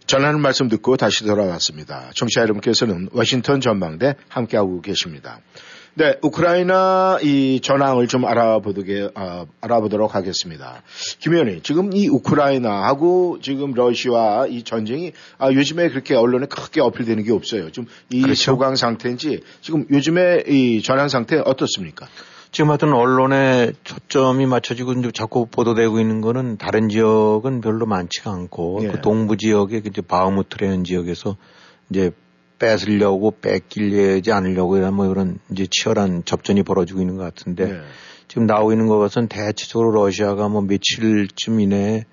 전하는 말씀 듣고 다시 돌아왔습니다. 청취자 여러분께서는 워싱턴 전망대 함께하고 계십니다. 네, 우크라이나 이 전황을 좀 알아보게, 어, 알아보도록 하겠습니다. 김 의원님, 지금 이 우크라이나하고 지금 러시아 이 전쟁이 아, 요즘에 그렇게 언론에 크게 어필되는 게 없어요. 좀 이 그렇죠. 소강 상태인지 지금 요즘에 이 전황 상태 어떻습니까? 지금 하여튼 언론에 초점이 맞춰지고 이제 자꾸 보도되고 있는 거는 다른 지역은 별로 많지가 않고 예. 그 동부 지역의 이제 바흐무트라는 지역에서 이제 뺏으려고 뺏기지 않으려고 이런 뭐 이런 이제 치열한 접전이 벌어지고 있는 것 같은데 예. 지금 나오고 있는 것은 대체적으로 러시아가 뭐 며칠쯤 이내에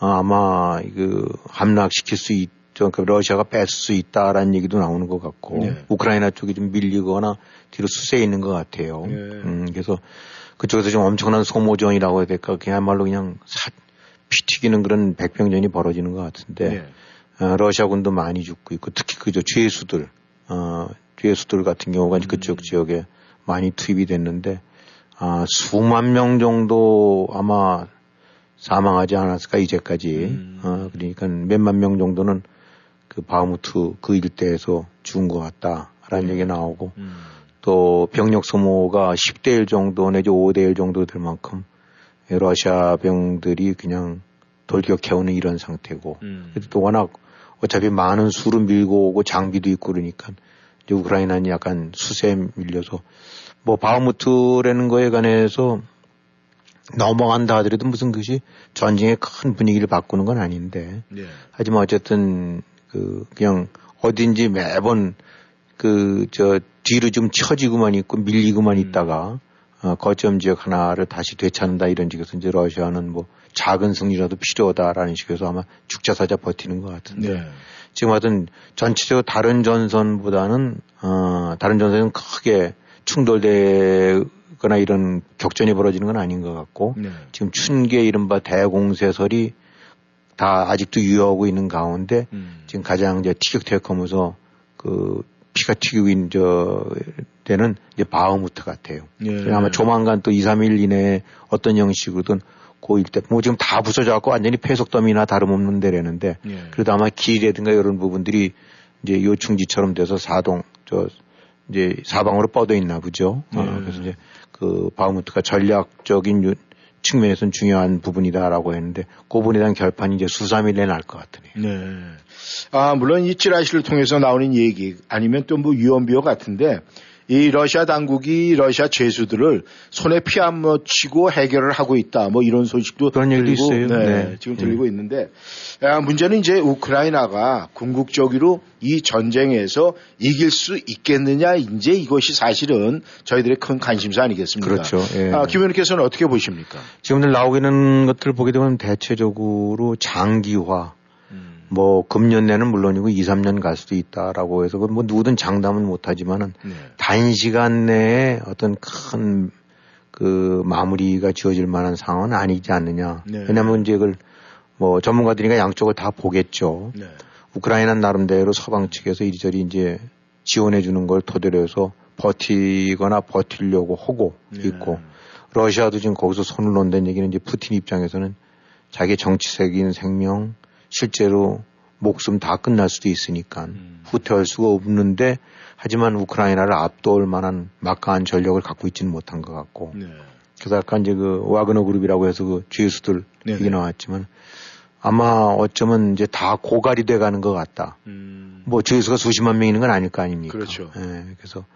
아마 그 함락시킬 수 있, 그러니까 러시아가 뺏을 수 있다라는 얘기도 나오는 것 같고 예. 우크라이나 쪽이 좀 밀리거나 뒤로 수세에 있는 것 같아요. 예. 음, 그래서 그쪽에서 좀 엄청난 소모전이라고 해야 될까? 그야말로 그냥 사, 피 튀기는 그런 백병전이 벌어지는 것 같은데 예. 어, 러시아군도 많이 죽고 있고 특히 그저 죄수들, 어, 죄수들 같은 경우가 음. 그쪽 지역에 많이 투입이 됐는데 아, 수만 명 정도 아마 사망하지 않았을까 이제까지. 음. 어, 그러니까 몇만 명 정도는 그 바흐무트 그 일대에서 죽은 것 같다라는 음. 얘기가 나오고 음. 또 병력 소모가 십 대 일 정도 내지 오 대 일 정도 될 만큼 러시아 병들이 그냥 돌격해오는 이런 상태고 음. 또 워낙 어차피 많은 수를 밀고 오고 장비도 있고 그러니까 이제 우크라이나는 약간 수세에 밀려서 뭐 바흐무트라는 거에 관해서 넘어간다 하더라도 무슨 그것이 전쟁의 큰 분위기를 바꾸는 건 아닌데 예. 하지만 어쨌든 그 그냥 어딘지 매번 그 저 뒤로 좀 쳐지고만 있고 밀리고만 음. 있다가 어 거점 지역 하나를 다시 되찾는다 이런 식에서 이제 러시아는 뭐 작은 승리라도 필요하다라는 식으로 아마 죽자사자 버티는 것 같은데 네. 지금 하여튼 전체적으로 다른 전선보다는 어, 다른 전선은 크게 충돌되거나 이런 격전이 벌어지는 건 아닌 것 같고 네. 지금 춘계 이른바 대공세설이 다 아직도 유효하고 있는 가운데 음. 지금 가장 이제 티격태격하면서 그 피가 튀기고 있는 저 때는 이제 바흐무트 같아요. 예. 아마 조만간 또 이, 삼 일 이내에 어떤 형식으로든 그 일대 뭐 지금 다 부서져갖고 완전히 폐속덤이나 다름없는 데라는데 예. 그래도 아마 길이라든가 이런 부분들이 이제 요충지처럼 돼서 사동 저 이제 사방으로 뻗어 있나 보죠. 예. 어, 그래서 이제 그 바흐무트가 전략적인 유, 측면에서는 중요한 부분이다라고 했는데 그 부분에 대한 결판이 이제 수삼일에 날 것 같으네요. 네. 아, 물론 이 찌라시를 통해서 나오는 얘기 아니면 또 뭐 유언비어 같은데 이 러시아 당국이 러시아 죄수들을 손에 피 안 묻히고 해결을 하고 있다. 뭐 이런 소식도 그런 들리고 있어요. 네, 네. 지금 네. 들리고 있는데 아, 문제는 이제 우크라이나가 궁극적으로 이 전쟁에서 이길 수 있겠느냐 이제 이것이 사실은 저희들의 큰 관심사 아니겠습니까? 그렇죠. 예. 아, 김 의원님께서는 어떻게 보십니까? 지금들 나오기는 것들을 보게 되면 대체적으로 장기화. 뭐 금년 내는 물론이고 이, 삼 년 갈 수도 있다라고 해서 뭐 누구든 장담은 못하지만은 네. 단시간 내에 어떤 큰 그 마무리가 지어질 만한 상황은 아니지 않느냐. 네. 왜냐하면 이제 그걸 뭐 전문가들이니까 양쪽을 다 보겠죠. 네. 우크라이나는 나름대로 서방 측에서 이리저리 이제 지원해 주는 걸 토대로 해서 버티거나 버티려고 하고 네. 있고 러시아도 지금 거기서 손을 놓는다는 얘기는 이제 푸틴 입장에서는 자기 정치적인 생명 실제로 목숨 다 끝날 수도 있으니까 음. 후퇴할 수가 없는데 하지만 우크라이나를 압도할 만한 막강한 전력을 갖고 있지는 못한 것 같고 네. 그래서 아까 이제 그 와그너 그룹이라고 해서 그 죄수들 얘기 나왔지만 아마 어쩌면 이제 다 고갈이 돼가는 것 같다. 음. 뭐 죄수가 수십만 명 있는 건 아닐 거 아닙니까? 그렇죠. 예, 그래서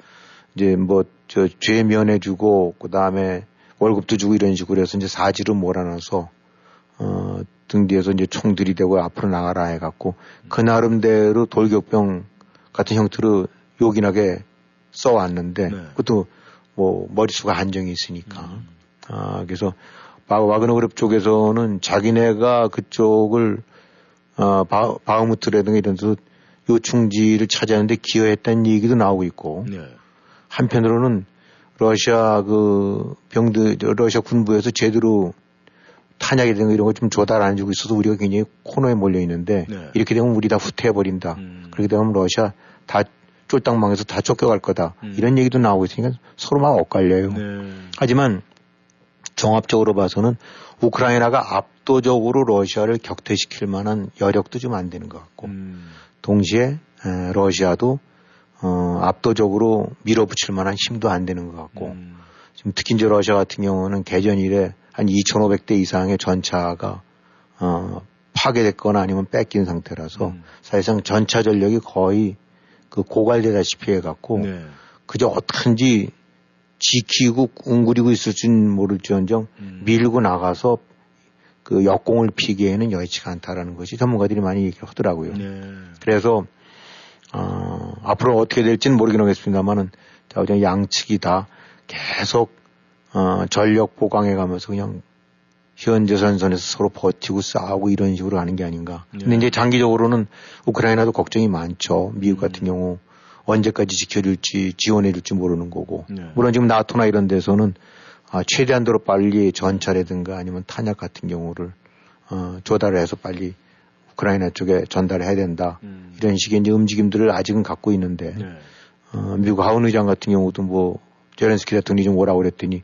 이제 뭐 저 죄 면해주고 그 다음에 월급도 주고 이런 식으로 해서 이제 사지로 몰아넣어서 어. 등 뒤에서 이제 총 들이대고 앞으로 나가라 해갖고 그 나름대로 돌격병 같은 형태로 요긴하게 써왔는데 네. 그것도 뭐 머릿수가 한정이 있으니까 음. 아 그래서 와그너 그룹 쪽에서는 자기네가 그쪽을 어, 바, 바흐무트라든가 이런 데서 요충지를 차지하는데 기여했다는 얘기도 나오고 있고 네. 한편으로는 러시아 그 병들 러시아 군부에서 제대로 탄약이 된 거 이런 거 좀 조달 안 해주고 있어서 우리가 굉장히 코너에 몰려 있는데 네. 이렇게 되면 우리 다 후퇴해버린다. 음. 그렇게 되면 러시아 다 쫄딱 망해서 다 쫓겨갈 거다. 음. 이런 얘기도 나오고 있으니까 서로 막 엇갈려요. 네. 하지만 종합적으로 봐서는 우크라이나가 압도적으로 러시아를 격퇴시킬 만한 여력도 좀 안 되는 것 같고 음. 동시에 러시아도 어 압도적으로 밀어붙일 만한 힘도 안 되는 것 같고 음. 지금 특히 이제 러시아 같은 경우는 개전일에 한 이천오백 대 이상의 전차가 어, 파괴됐거나 아니면 뺏긴 상태라서 음. 사실상 전차 전력이 거의 그 고갈되다시피 해갖고 네. 그저 어떻게든지 지키고 웅그리고 있을지는 모를지언정 음. 밀고 나가서 그 역공을 피기에는 여의치가 않다라는 것이 전문가들이 많이 얘기를 하더라고요. 네. 그래서 어, 앞으로 어떻게 될지는 모르긴 하겠습니다만은 양측이 다 계속 어, 전력 보강해 가면서 그냥 현재 선선에서 서로 버티고 싸우고 이런 식으로 하는 게 아닌가. 네. 근데 이제 장기적으로는 우크라이나도 걱정이 많죠. 미국 같은 음. 경우 언제까지 지켜줄지 지원해줄지 모르는 거고. 네. 물론 지금 나토나 이런 데서는 아, 최대한도로 빨리 전차라든가 아니면 탄약 같은 경우를 어, 조달을 해서 빨리 우크라이나 쪽에 전달해야 된다. 음. 이런 식의 이제 움직임들을 아직은 갖고 있는데 네. 어, 미국 하원 의장 같은 경우도 뭐 젤렌스키 대통령이 좀 오라고 그랬더니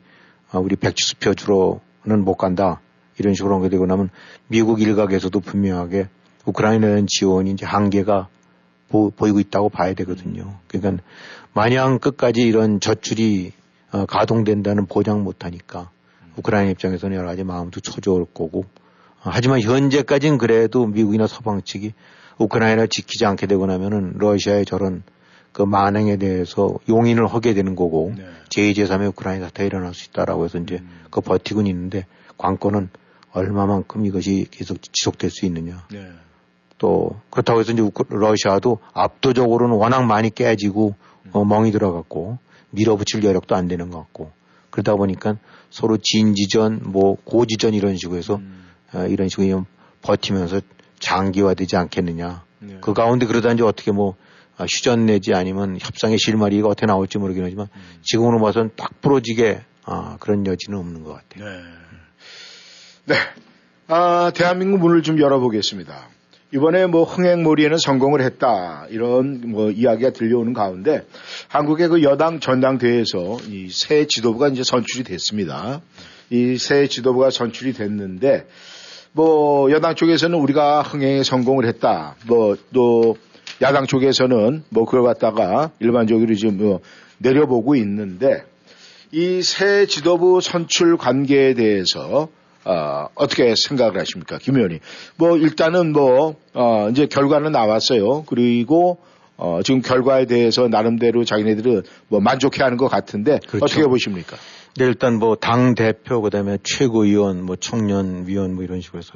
아, 우리 백지수 펴주러는 못 간다. 이런 식으로 한 게 되고 나면 미국 일각에서도 분명하게 우크라이나에 대한 지원이 이제 한계가 보, 보이고 있다고 봐야 되거든요. 그러니까 마냥 끝까지 이런 젖줄이 어, 가동된다는 보장 못 하니까 우크라이나 입장에서는 여러 가지 마음도 초조할 거고. 어, 하지만 현재까지는 그래도 미국이나 서방 측이 우크라이나를 지키지 않게 되고 나면은 러시아의 저런 그 만행에 대해서 용인을 하게 되는 거고 네. 제이, 제삼의 우크라이나 사태가 일어날 수 있다라고 해서 이제 음. 그 버티고 있는데 관건은 얼마만큼 이것이 계속 지속될 수 있느냐. 네. 또 그렇다고 해서 이제 러시아도 압도적으로는 워낙 많이 깨지고 음. 어, 멍이 들어갔고 밀어붙일 여력도 안 되는 것 같고 그러다 보니까 서로 진지전, 뭐 고지전 이런 식으로 해서 음. 어, 이런 식으로 좀 버티면서 장기화되지 않겠느냐. 네. 그 가운데 그러다 이제 어떻게 뭐 휴전 내지 아니면 협상의 실마리가 어떻게 나올지 모르긴 하지만 음. 지금으로 봐서는 딱 부러지게 어, 그런 여지는 없는 것 같아요. 네. 네. 아, 대한민국 문을 좀 열어보겠습니다. 이번에 뭐 흥행몰이에는 성공을 했다 이런 뭐 이야기가 들려오는 가운데 한국의 그 여당 전당대회에서 이 새 지도부가 이제 선출이 됐습니다. 이 새 지도부가 선출이 됐는데 뭐 여당 쪽에서는 우리가 흥행에 성공을 했다. 뭐 또 야당 쪽에서는 뭐 그걸 갖다가 일반적으로 지금 뭐 내려보고 있는데 이 새 지도부 선출 관계에 대해서 어, 어떻게 생각을 하십니까? 김 의원이. 뭐, 일단은 뭐, 어, 이제 결과는 나왔어요. 그리고, 어, 지금 결과에 대해서 나름대로 자기네들은 뭐 만족해 하는 것 같은데, 그렇죠. 어떻게 보십니까? 네, 일단 뭐, 당대표, 그 다음에 최고위원, 뭐, 청년위원, 뭐, 이런 식으로 해서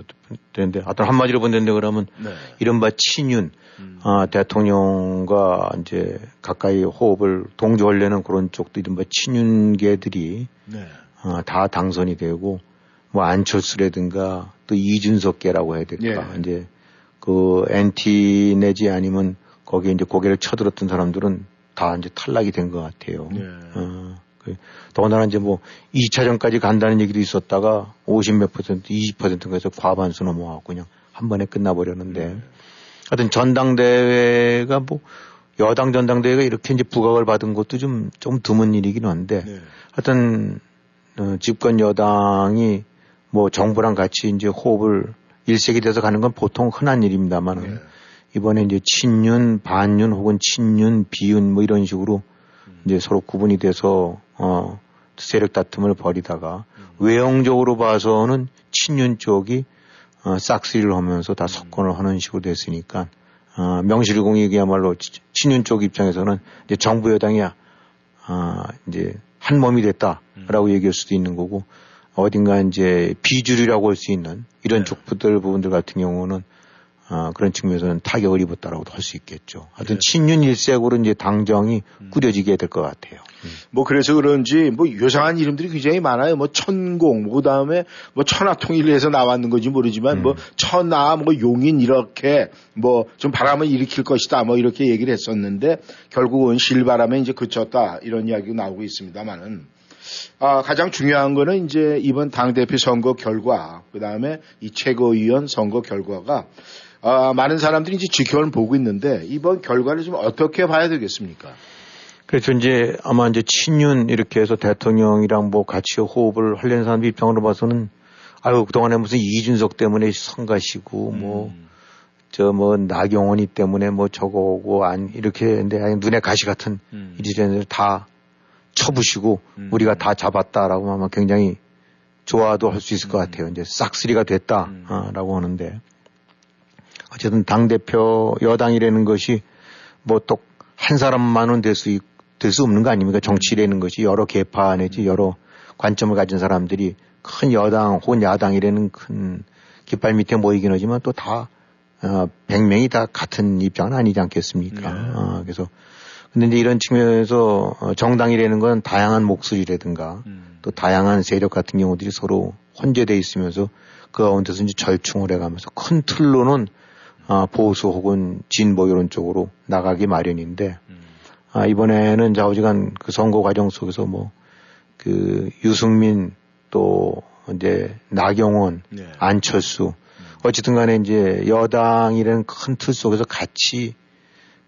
되는데, 하여튼 한마디로 본다는데 그러면, 네. 이른바 친윤, 음. 어, 대통령과 이제 가까이 호흡을 동조하려는 그런 쪽도 이른바 친윤계들이, 네. 어, 다 당선이 되고, 뭐 안철수라든가 또 이준석계라고 해야 될까. 예. 이제 그 엔티 내지 아니면 거기에 이제 고개를 쳐들었던 사람들은 다 이제 탈락이 된 것 같아요. 예. 어, 그 더군다나 이제 뭐 이 차전까지 간다는 얘기도 있었다가 오십 몇 퍼센트, 이십 퍼센트에서 과반수 넘어가고 그냥 한 번에 끝나버렸는데. 예. 하여튼 전당대회가 뭐 여당 전당대회가 이렇게 이제 부각을 받은 것도 좀, 좀 드문 일이긴 한데. 예. 하여튼 어, 집권 여당이 뭐 정부랑 같이 이제 호흡을 일색이 돼서 가는 건 보통 흔한 일입니다만 예. 이번에 이제 친윤, 반윤 혹은 친윤, 비윤 뭐 이런 식으로 음. 이제 서로 구분이 돼서 어, 세력 다툼을 벌이다가 음. 외형적으로 봐서는 친윤 쪽이 어, 싹쓸이를 하면서 다 석권을 하는 식으로 됐으니까 어, 명실공히야말로 친윤 쪽 입장에서는 이제 정부 여당이야 어, 이제 한 몸이 됐다라고 음. 얘기할 수도 있는 거고. 어딘가 이제 비주류라고 할 수 있는 이런 네. 족부들 부분들 같은 경우는 어, 그런 측면에서는 타격을 입었다라고도 할 수 있겠죠. 하여튼 네. 친윤 일색으로 이제 당정이 음. 꾸려지게 될 것 같아요. 음. 뭐 그래서 그런지 뭐 요상한 이름들이 굉장히 많아요. 뭐 천공, 뭐 그다음에 뭐 천하통일에서 나왔는 건지 모르지만 음. 뭐 천하, 뭐 용인 이렇게 뭐 좀 바람을 일으킬 것이다 뭐 이렇게 얘기를 했었는데 결국은 실바람에 이제 그쳤다 이런 이야기가 나오고 있습니다만은. 아, 가장 중요한 거는 이제 이번 당대표 선거 결과, 그 다음에 이 최고위원 선거 결과가, 아, 많은 사람들이 이제 지켜는 보고 있는데, 이번 결과를 좀 어떻게 봐야 되겠습니까? 그렇죠. 이제 아마 이제 친윤 이렇게 해서 대통령이랑 뭐 같이 호흡을 하려는 사람들 입장으로 봐서는, 아유, 그동안에 무슨 이준석 때문에 성가시고, 뭐, 음. 저 뭐 나경원이 때문에 뭐 저거 오고, 안, 이렇게 했는데, 눈에 가시 같은 음. 이지전들 다 쳐부시고 음. 우리가 다 잡았다라고 하면 굉장히 좋아도 할 수 있을 것 같아요. 이제 싹쓸이가 됐다라고 하는데 어쨌든 당대표 여당이라는 것이 뭐 또 한 사람만은 될 수 될 수 없는 거 아닙니까? 정치라는 것이 여러 계파 내지 여러 관점을 가진 사람들이 큰 여당 혹은 야당이라는 큰 깃발 밑에 모이긴 하지만 또 다 어, 백 명이 다 같은 입장은 아니지 않겠습니까? 네. 어, 그래서 근데 이제 이런 측면에서 정당이라는 건 다양한 목소리라든가 음. 또 다양한 세력 같은 경우들이 서로 혼재되어 있으면서 그 가운데서 이제 절충을 해가면서 큰 틀로는 아, 보수 혹은 진보 이런 쪽으로 나가기 마련인데 음. 아, 이번에는 좌우지간 그 선거 과정 속에서 뭐 그 유승민 또 이제 나경원, 네. 안철수 음. 어쨌든 간에 이제 여당이라는 큰 틀 속에서 같이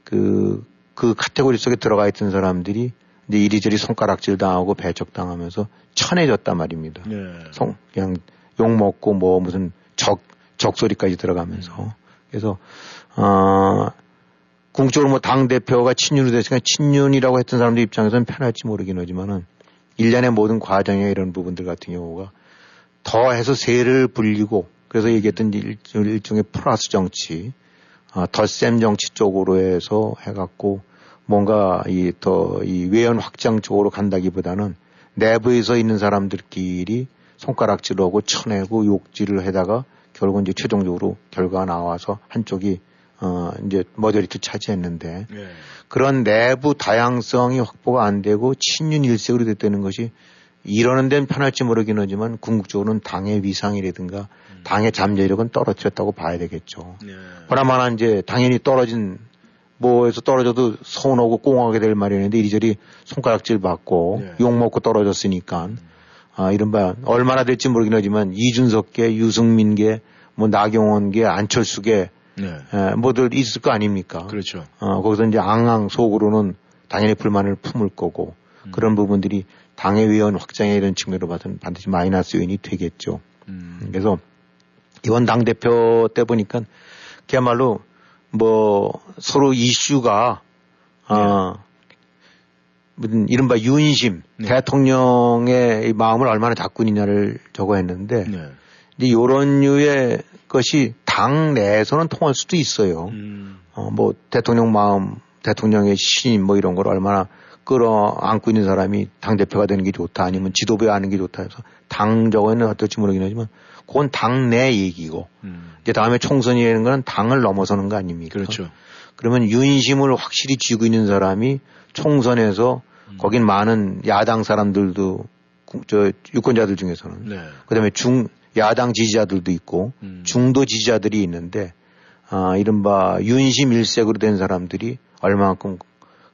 그 그 카테고리 속에 들어가 있던 사람들이 이제 이리저리 손가락질 당하고 배척당하면서 천해졌단 말입니다. 네. 성, 그냥 욕먹고 뭐 무슨 적, 적소리까지 들어가면서. 음. 그래서, 어, 궁극적으로 뭐 당대표가 친윤으로 됐으니까 친윤이라고 했던 사람들 입장에서는 편할지 모르긴 하지만은 일련의 모든 과정에 이런 부분들 같은 경우가 더해서 세를 불리고 그래서 얘기했던 일, 일종의 플러스 정치 아, 덧셈 정치 쪽으로 해서 해갖고 뭔가 이 더 이 외연 확장 쪽으로 간다기보다는 내부에서 있는 사람들끼리 손가락질하고 쳐내고 욕질을 해다가 결국은 이제 최종적으로 결과가 나와서 한쪽이 어 이제 머저리를 차지했는데 네. 그런 내부 다양성이 확보가 안 되고 친윤 일색으로 됐다는 것이 이러는 데는 편할지 모르긴 하지만 궁극적으로는 당의 위상이라든가 음. 당의 잠재력은 떨어뜨렸다고 봐야 되겠죠. 네. 그나마나 이제 당연히 떨어진 뭐에서 떨어져도 서운하고 꽁하게 될 말이었는데 이리저리 손가락질 받고 네. 욕먹고 떨어졌으니까 음. 아, 이른바 얼마나 될지 모르긴 하지만 이준석계, 유승민계, 뭐 나경원계, 안철수계 네. 에, 뭐들 있을 거 아닙니까? 그렇죠. 어, 거기서 이제 앙앙 속으로는 당연히 불만을 품을 거고 음. 그런 부분들이 당의 외연 확장에 이런 측면으로 봐서는 반드시 마이너스 요인이 되겠죠. 음. 그래서 이번 당대표 때 보니까 그야말로 뭐 서로 이슈가, 네. 어, 이른바 윤심, 네. 대통령의 마음을 얼마나 잡고 있느냐를 저거 했는데, 네. 이제 요런 류의 것이 당 내에서는 통할 수도 있어요. 음. 어, 뭐 대통령 마음, 대통령의 신임 뭐 이런 걸 얼마나 끌어안고 있는 사람이 당대표가 되는 게 좋다 아니면 지도부에 하는 게 좋다 해서 당 저거에는 어떨지 모르긴 하지만 그건 당 내 얘기고 음. 이제 다음에 총선이라는 건 당을 넘어서는 거 아닙니까? 그렇죠. 그러면 윤심을 확실히 쥐고 있는 사람이 총선에서 음. 거긴 많은 야당 사람들도 저 유권자들 중에서는 네. 그다음에 중 야당 지지자들도 있고 음. 중도 지지자들이 있는데 아, 이른바 윤심 일색으로 된 사람들이 얼마만큼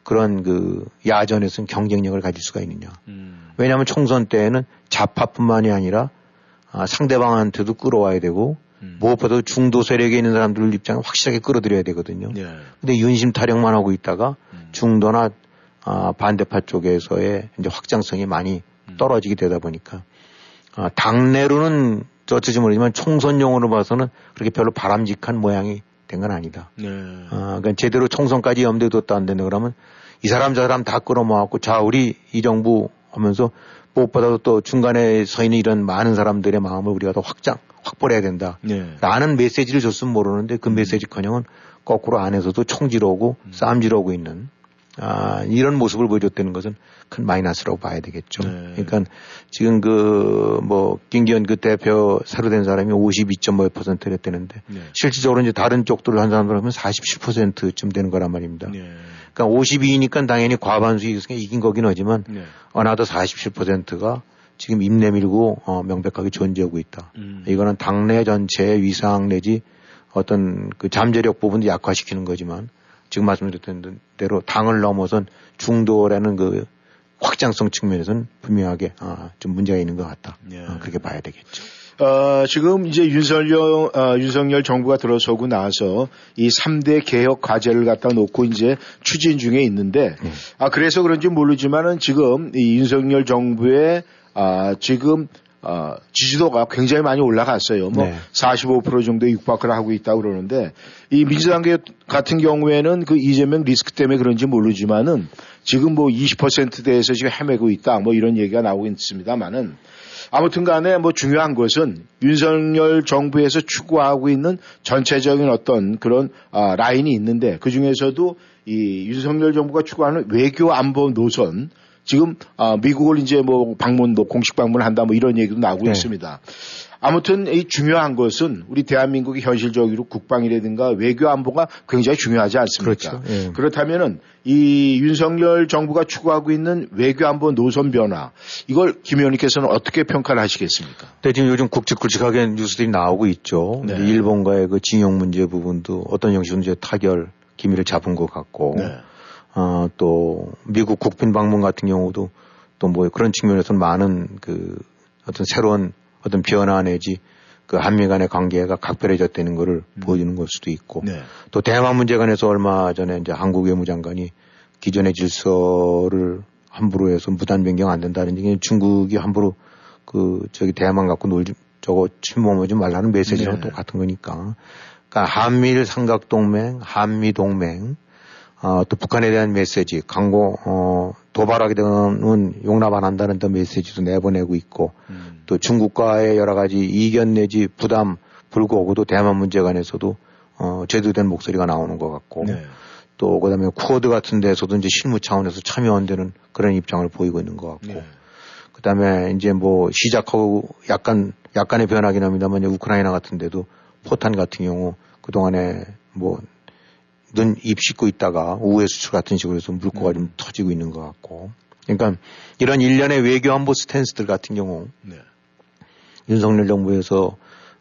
그런 그 야전에서는 경쟁력을 가질 수가 있느냐. 음. 왜냐하면 총선 때에는 좌파뿐만이 아니라 아, 상대방한테도 끌어와야 되고 음. 무엇보다도 중도 세력에 있는 사람들 입장을 확실하게 끌어들여야 되거든요. 그런데 예. 윤심 타령만 하고 있다가 음. 중도나 아, 반대파 쪽에서의 이제 확장성이 많이 음. 떨어지게 되다 보니까 아, 당내로는 어쩌지 모르지만 총선용으로 봐서는 그렇게 별로 바람직한 모양이 된 건 아니다. 네. 아, 그러니까 제대로 총선까지 염두에 뒀다 안 된다 그러면 이 사람 저 사람 다 끌어모았고 자 우리 이 정부 하면서 무엇보다도 또 중간에 서 있는 이런 많은 사람들의 마음을 우리가 더 확장 확보를 해야 된다. 네. 라는 메시지를 줬으면 모르는데 그 메시지커녕은 거꾸로 안에서도 총질하고 음. 싸움질하고 있는 아, 이런 모습을 보여줬다는 것은 큰 마이너스라고 봐야 되겠죠. 네. 그러니까 지금 그 뭐 김기현 그 대표 새로 된 사람이 오십이 점 오 퍼센트를 했다는데 네. 실질적으로 이제 다른 쪽들 한 사람들 하면 사십칠 퍼센트쯤 되는 거란 말입니다. 네. 그러니까 오십이니까 당연히 과반수 이긴 거긴 하지만 네. 어나더 사십칠 퍼센트가 지금 입 내밀고 어, 명백하게 존재하고 있다. 음. 이거는 당내 전체의 위상 내지 어떤 그 잠재력 부분도 약화시키는 거지만 지금 말씀드렸던 대로 당을 넘어선 중도라는 그 확장성 측면에서는 분명하게 아, 좀 문제가 있는 것 같다. 예. 아, 그렇게 봐야 되겠죠. 어, 지금 이제 윤석열, 어, 윤석열 정부가 들어서고 나서 이 삼 대 개혁 과제를 갖다 놓고 이제 추진 중에 있는데 예. 아, 그래서 그런지 모르지만은 지금 이 윤석열 정부의 아, 지금 어, 지지도가 굉장히 많이 올라갔어요. 뭐 네. 사십오 퍼센트 정도 육박을 하고 있다고 그러는데 이 민주당 같은 경우에는 그 이재명 리스크 때문에 그런지 모르지만은 지금 뭐 이십 퍼센트대에서 지금 헤매고 있다. 뭐 이런 얘기가 나오고 있습니다만은 아무튼 간에 뭐 중요한 것은 윤석열 정부에서 추구하고 있는 전체적인 어떤 그런 아, 라인이 있는데 그 중에서도 이 윤석열 정부가 추구하는 외교 안보 노선 지금 아, 미국을 이제 뭐 방문도 공식 방문한다 뭐 이런 얘기도 나오고 네. 있습니다. 아무튼 이 중요한 것은 우리 대한민국이 현실적으로 국방이라든가 외교 안보가 굉장히 중요하지 않습니까? 그렇죠. 네. 그렇다면은 이 윤석열 정부가 추구하고 있는 외교 안보 노선 변화 이걸 김 의원님께서는 어떻게 평가를 하시겠습니까? 네, 지금 요즘 굵직굵직하게 뉴스들이 나오고 있죠. 네. 일본과의 그 징용 문제 부분도 어떤 형식으로 타결 기미를 잡은 것 같고. 네. 어, 또, 미국 국빈 방문 같은 경우도 또 뭐 그런 측면에서는 많은 그 어떤 새로운 어떤 변화 내지 그 한미 간의 관계가 각별해졌다는 거를 음. 보여주는 걸 수도 있고 네. 또 대만 문제 관해서 얼마 전에 이제 한국 외무장관이 기존의 질서를 함부로 해서 무단 변경 안 된다는 얘기는 중국이 함부로 그 저기 대만 갖고 놀지 저거 침범하지 말라는 메시지랑 네. 똑같은 거니까 그러니까 한미일 삼각동맹, 한미동맹 어, 또 북한에 대한 메시지, 강고, 어, 도발하게 되면 용납 안 한다는 또 메시지도 내보내고 있고, 음. 또 중국과의 여러 가지 이견 내지 부담 불구하고도 대만 문제 관해서도, 어, 제대로 된 목소리가 나오는 것 같고, 네. 또 그 다음에 쿼드 같은 데서도 이제 실무 차원에서 참여한다는 그런 입장을 보이고 있는 것 같고, 네. 그 다음에 이제 뭐 시작하고 약간, 약간의 변화긴 합니다만, 우크라이나 같은 데도 포탄 같은 경우 그동안에 뭐, 눈 입 씻고 있다가 우회 수출 같은 식으로 해서 물꼬가 음. 좀 터지고 있는 것 같고 그러니까 이런 일련의 외교 안보 스탠스들 같은 경우 네. 윤석열 정부에서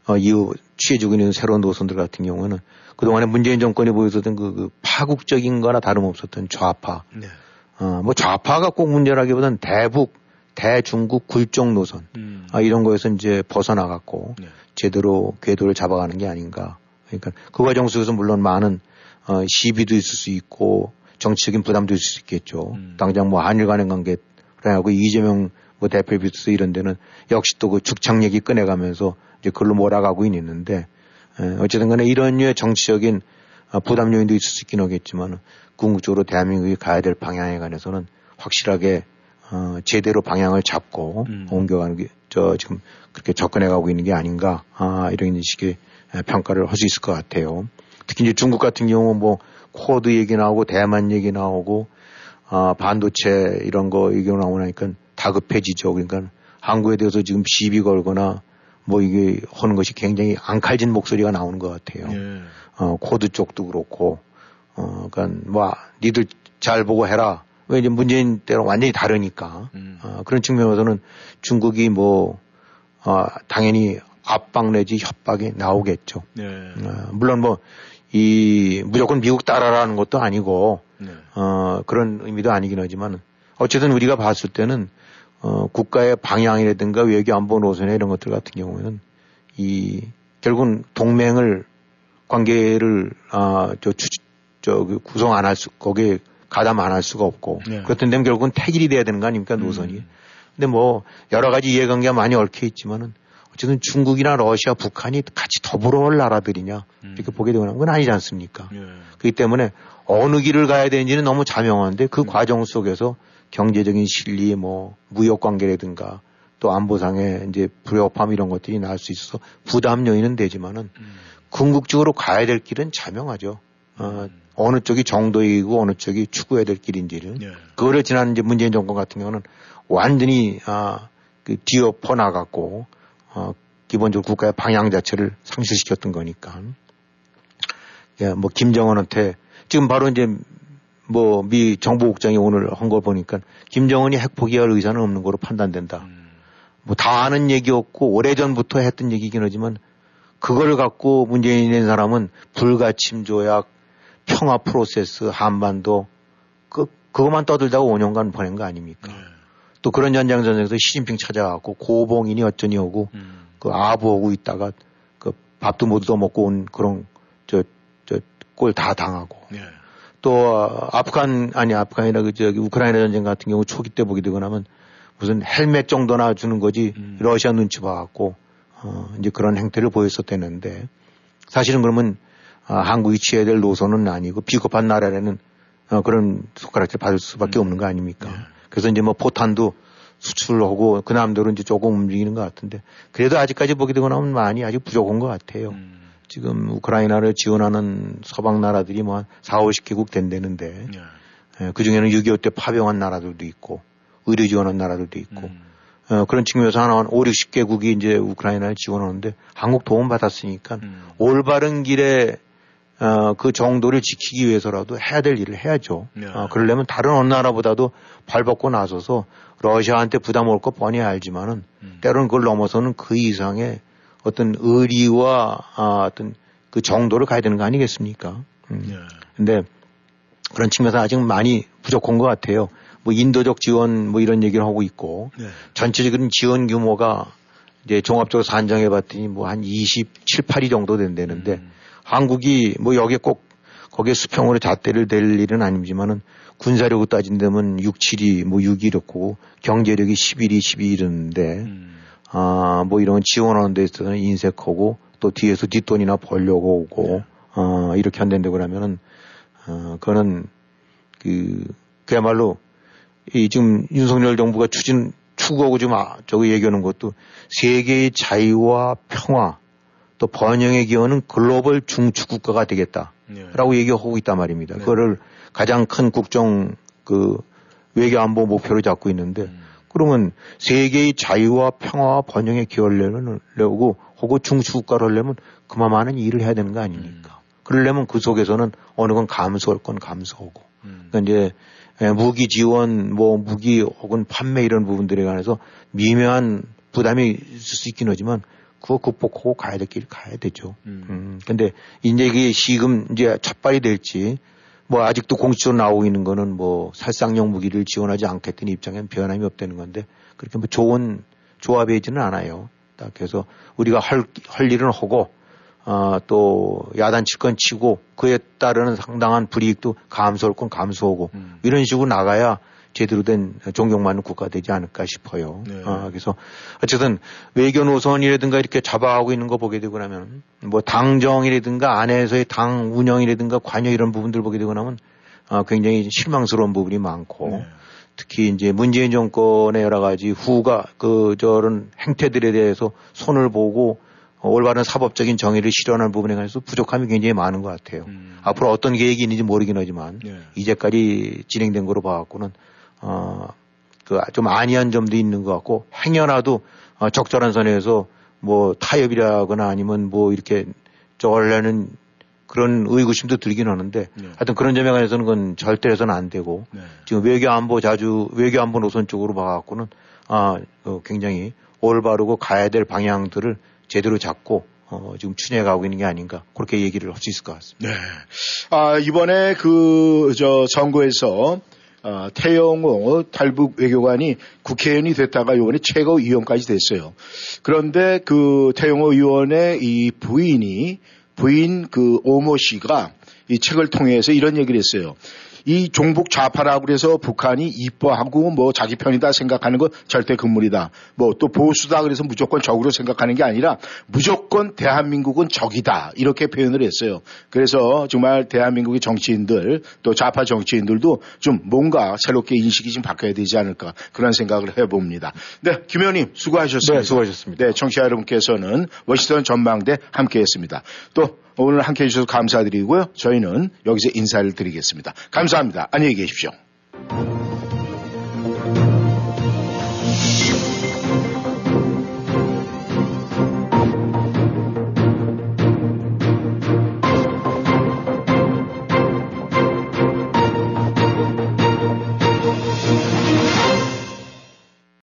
어, 이후 취해지고 있는 새로운 노선들 같은 경우는 그동안에 문재인 정권이 보여줬던 그, 그 파국적인 거나 다름없었던 좌파 네. 어, 뭐 좌파가 꼭 문제라기보다는 대북, 대중국 굴종 노선 음. 아, 이런 거에서 이제 벗어나갔고 네. 제대로 궤도를 잡아가는 게 아닌가. 그러니까 그 과정 속에서 물론 많은 어, 시비도 있을 수 있고 정치적인 부담도 있을 수 있겠죠. 음. 당장 뭐 한일 간의 관계라고 이재명 뭐 대표 비스 이런 데는 역시 또 그 죽창 얘기 꺼내가면서 이제 그걸로 몰아가고 있는데 에, 어쨌든 간에 이런 류의 정치적인 어, 부담 요인도 있을 수 있긴 하겠지만 궁극적으로 대한민국이 가야 될 방향에 관해서는 확실하게 어, 제대로 방향을 잡고 음. 옮겨가는 게 저 지금 그렇게 접근해가고 있는 게 아닌가 아, 이런 식의 평가를 할 수 있을 것 같아요. 특히 이제 중국 같은 경우 뭐 쿼드 얘기 나오고 대만 얘기 나오고 아, 반도체 이런 거 얘기 나오니까 다급해지죠. 그러니까 한국에 대해서 지금 시비 걸거나 뭐 이게 하는 것이 굉장히 앙칼진 목소리가 나오는 것 같아요. 예. 어, 코드 쪽도 그렇고, 어, 그러니까 뭐 니들 잘 보고 해라. 왜 이제 문재인 때랑 완전히 다르니까. 음. 어, 그런 측면에서는 중국이 뭐 어, 당연히 압박 내지 협박이 나오겠죠. 예. 어, 물론 뭐 이 무조건 미국 따라라는 것도 아니고, 네. 어, 그런 의미도 아니긴 하지만 어쨌든 우리가 봤을 때는. 어, 국가의 방향이라든가 외교 안보 노선이나 이런 것들 같은 경우에는 이, 결국은 동맹을, 관계를, 아, 저, 추, 저, 구성 안 할 수, 거기에 가담 안 할 수가 없고. 네. 그렇던 데면 결국은 태일이 돼야 되는 거 아닙니까, 노선이. 음. 근데 뭐, 여러 가지 이해관계가 많이 얽혀있지만은 어쨌든 중국이나 러시아, 북한이 같이 더불어 올 나라들이냐, 음. 이렇게 보게 되는 건 아니지 않습니까. 네. 그렇기 때문에 어느 길을 가야 되는지는 너무 자명한데 그 음. 과정 속에서 경제적인 실리, 뭐, 무역 관계라든가 또 안보상의 이제 불협화음 이런 것들이 나올 수 있어서 부담 요인은 되지만은 음. 궁극적으로 가야 될 길은 자명하죠. 어, 음. 어느 쪽이 정도이고 어느 쪽이 추구해야 될 길인지를. 예. 그거를 지난 이제 문재인 정권 같은 경우는 완전히, 아, 그 뒤엎어 나갔고, 어, 기본적으로 국가의 방향 자체를 상실시켰던 거니까. 예, 뭐, 김정은한테 지금 바로 이제 뭐, 미 정보국장이 오늘 한 걸 보니까 김정은이 핵 포기할 의사는 없는 거로 판단된다. 음. 뭐, 다 아는 얘기였고, 오래전부터 했던 얘기긴 하지만, 그걸 갖고 문재인인 사람은 불가침 조약, 평화 프로세스, 한반도, 그, 그것만 떠들다가 오 년간 보낸 거 아닙니까? 음. 또 그런 연장전에서 시진핑 찾아가고, 고봉인이 어쩌니 오고, 음. 그 아부 오고 있다가, 그 밥도 못 얻어 먹고 온 그런, 저, 저, 꼴 다 당하고. 예. 또 아프간 아니 아프간이나 그 저기 우크라이나 전쟁 같은 경우 초기 때 보게 되고 나면 무슨 헬멧 정도나 주는 거지 음. 러시아 눈치 봐갖고 어 이제 그런 행태를 보였었대는데 사실은 그러면 어, 한국이 취해야 될 노선은 아니고 비겁한 나라라는 어, 그런 손가락질 받을 수밖에 음. 없는 거 아닙니까? 예. 그래서 이제 뭐 포탄도 수출하고 그 남대로 이제 조금 움직이는 것 같은데 그래도 아직까지 보게 되고 나면 많이 아직 부족한 것 같아요. 음. 지금 우크라이나를 지원하는 서방 나라들이 뭐 한 사오십 개국 된다는데 예. 그중에는 육이오 때 파병한 나라들도 있고 의료 지원한 나라들도 있고 음. 어, 그런 측면에서 한 오륙십 개국이 이제 우크라이나를 지원하는데 한국 도움 받았으니까 음. 올바른 길에 어, 그 정도를 지키기 위해서라도 해야 될 일을 해야죠. 예. 어, 그러려면 다른 어느 나라보다도 발벗고 나서서 러시아한테 부담 올 거 뻔히 알지만은 음. 때로는 그걸 넘어서는 그 이상의 어떤 의리와 아, 어떤 그 정도를 가야 되는 거 아니겠습니까? 그런데 음. 예. 그런 측면에서 아직 많이 부족한 것 같아요. 뭐 인도적 지원 뭐 이런 얘기를 하고 있고 예. 전체적인 지원 규모가 이제 종합적으로 산정해봤더니 뭐 한 이십칠, 팔 위 정도 된다는데 음. 한국이 뭐 여기에 꼭 거기에 수평으로 잣대를 댈 일은 아니지만은 군사력으로 따진다면 육, 칠 위, 뭐 육 위 이렇고 경제력이 십 일, 이십 위 이러는데. 음. 아, 뭐 이런 지원하는 데 있어서는 인색하고 또 뒤에서 뒷돈이나 벌려고 오고, 네. 어, 이렇게 한다는데 그러면은, 어, 그거는 그, 그야말로 이 지금 윤석열 정부가 추진, 추구하고 지금 아, 저기 얘기하는 것도 세계의 자유와 평화 또 번영에 기여하는 글로벌 중추국가가 되겠다. 라고 네. 얘기하고 있단 말입니다. 네. 그거를 가장 큰 국정 그 외교 안보 목표로 잡고 있는데 음. 그러면 세계의 자유와 평화와 번영에 기여하려고 하고 중추국가를 하려면 그만한 일을 해야 되는 거 아닙니까? 음. 그러려면 그 속에서는 어느 건 감소할 건 감소하고 음. 그러니까 이제 무기 지원, 뭐 무기 혹은 판매 이런 부분들에 관해서 미묘한 부담이 있을 수 있긴 하지만 그거 극복하고 가야 될 길 가야 되죠. 음. 음. 근데 이제 이게 지금 이제 첫발이 될지 뭐 아직도 공식적으로 나오고 있는 거는 뭐 살상용 무기를 지원하지 않겠다는 입장에는 변함이 없다는 건데 그렇게 뭐 좋은 조합이지는 않아요. 딱 그래서 우리가 할, 할 일은 하고 어, 또 야단 칠 건 치고 그에 따르는 상당한 불이익도 감소할 건 감소하고 음. 이런 식으로 나가야 제대로 된 존경받는 국가 되지 않을까 싶어요. 네. 어, 그래서 어쨌든 외교 노선이라든가 이렇게 잡아가고 있는 거 보게 되고 나면 뭐 당정이라든가 안에서의 당 운영이라든가 관여 이런 부분들 보게 되고 나면 어, 굉장히 실망스러운 부분이 많고 네. 특히 이제 문재인 정권의 여러 가지 후가 그 저런 행태들에 대해서 손을 보고 올바른 사법적인 정의를 실현하는 부분에 관해서 부족함이 굉장히 많은 것 같아요. 음. 앞으로 어떤 계획이 있는지 모르긴 하지만 네. 이제까지 진행된 거로 봐갖고는 어, 그 좀 안이한 점도 있는 것 같고 행여라도 어, 적절한 선에서 뭐 타협이라거나 아니면 뭐 이렇게 쪼려는 그런 의구심도 들긴 하는데 네. 하여튼 그런 점에 관해서는 그건 절대 해서는 안 되고 네. 지금 외교 안보 자주 외교 안보 노선 쪽으로 봐갖고는 아, 어, 굉장히 올바르고 가야 될 방향들을 제대로 잡고 어, 지금 추진해가고 있는 게 아닌가 그렇게 얘기를 할 수 있을 것 같습니다. 네. 아 이번에 그 저 정부에서 어, 태영호 탈북 외교관이 국회의원이 됐다가 이번에 최고위원까지 됐어요. 그런데 그 태영호 의원의 이 부인이 부인 그 오모 씨가 이 책을 통해서 이런 얘기를 했어요. 이 종북 좌파라고 그래서 북한이 이뻐하고 뭐 자기 편이다 생각하는 건 절대 금물이다. 뭐 또 보수다 그래서 무조건 적으로 생각하는 게 아니라 무조건 대한민국은 적이다. 이렇게 표현을 했어요. 그래서 정말 대한민국의 정치인들 또 좌파 정치인들도 좀 뭔가 새롭게 인식이 좀 바뀌어야 되지 않을까 그런 생각을 해봅니다. 네, 김 의원님 수고하셨습니다. 네, 수고하셨습니다. 네, 청취자 여러분께서는 워싱턴 전망대 함께했습니다. 또 오늘 함께해 주셔서 감사드리고요. 저희는 여기서 인사를 드리겠습니다. 감사합니다. 안녕히 계십시오.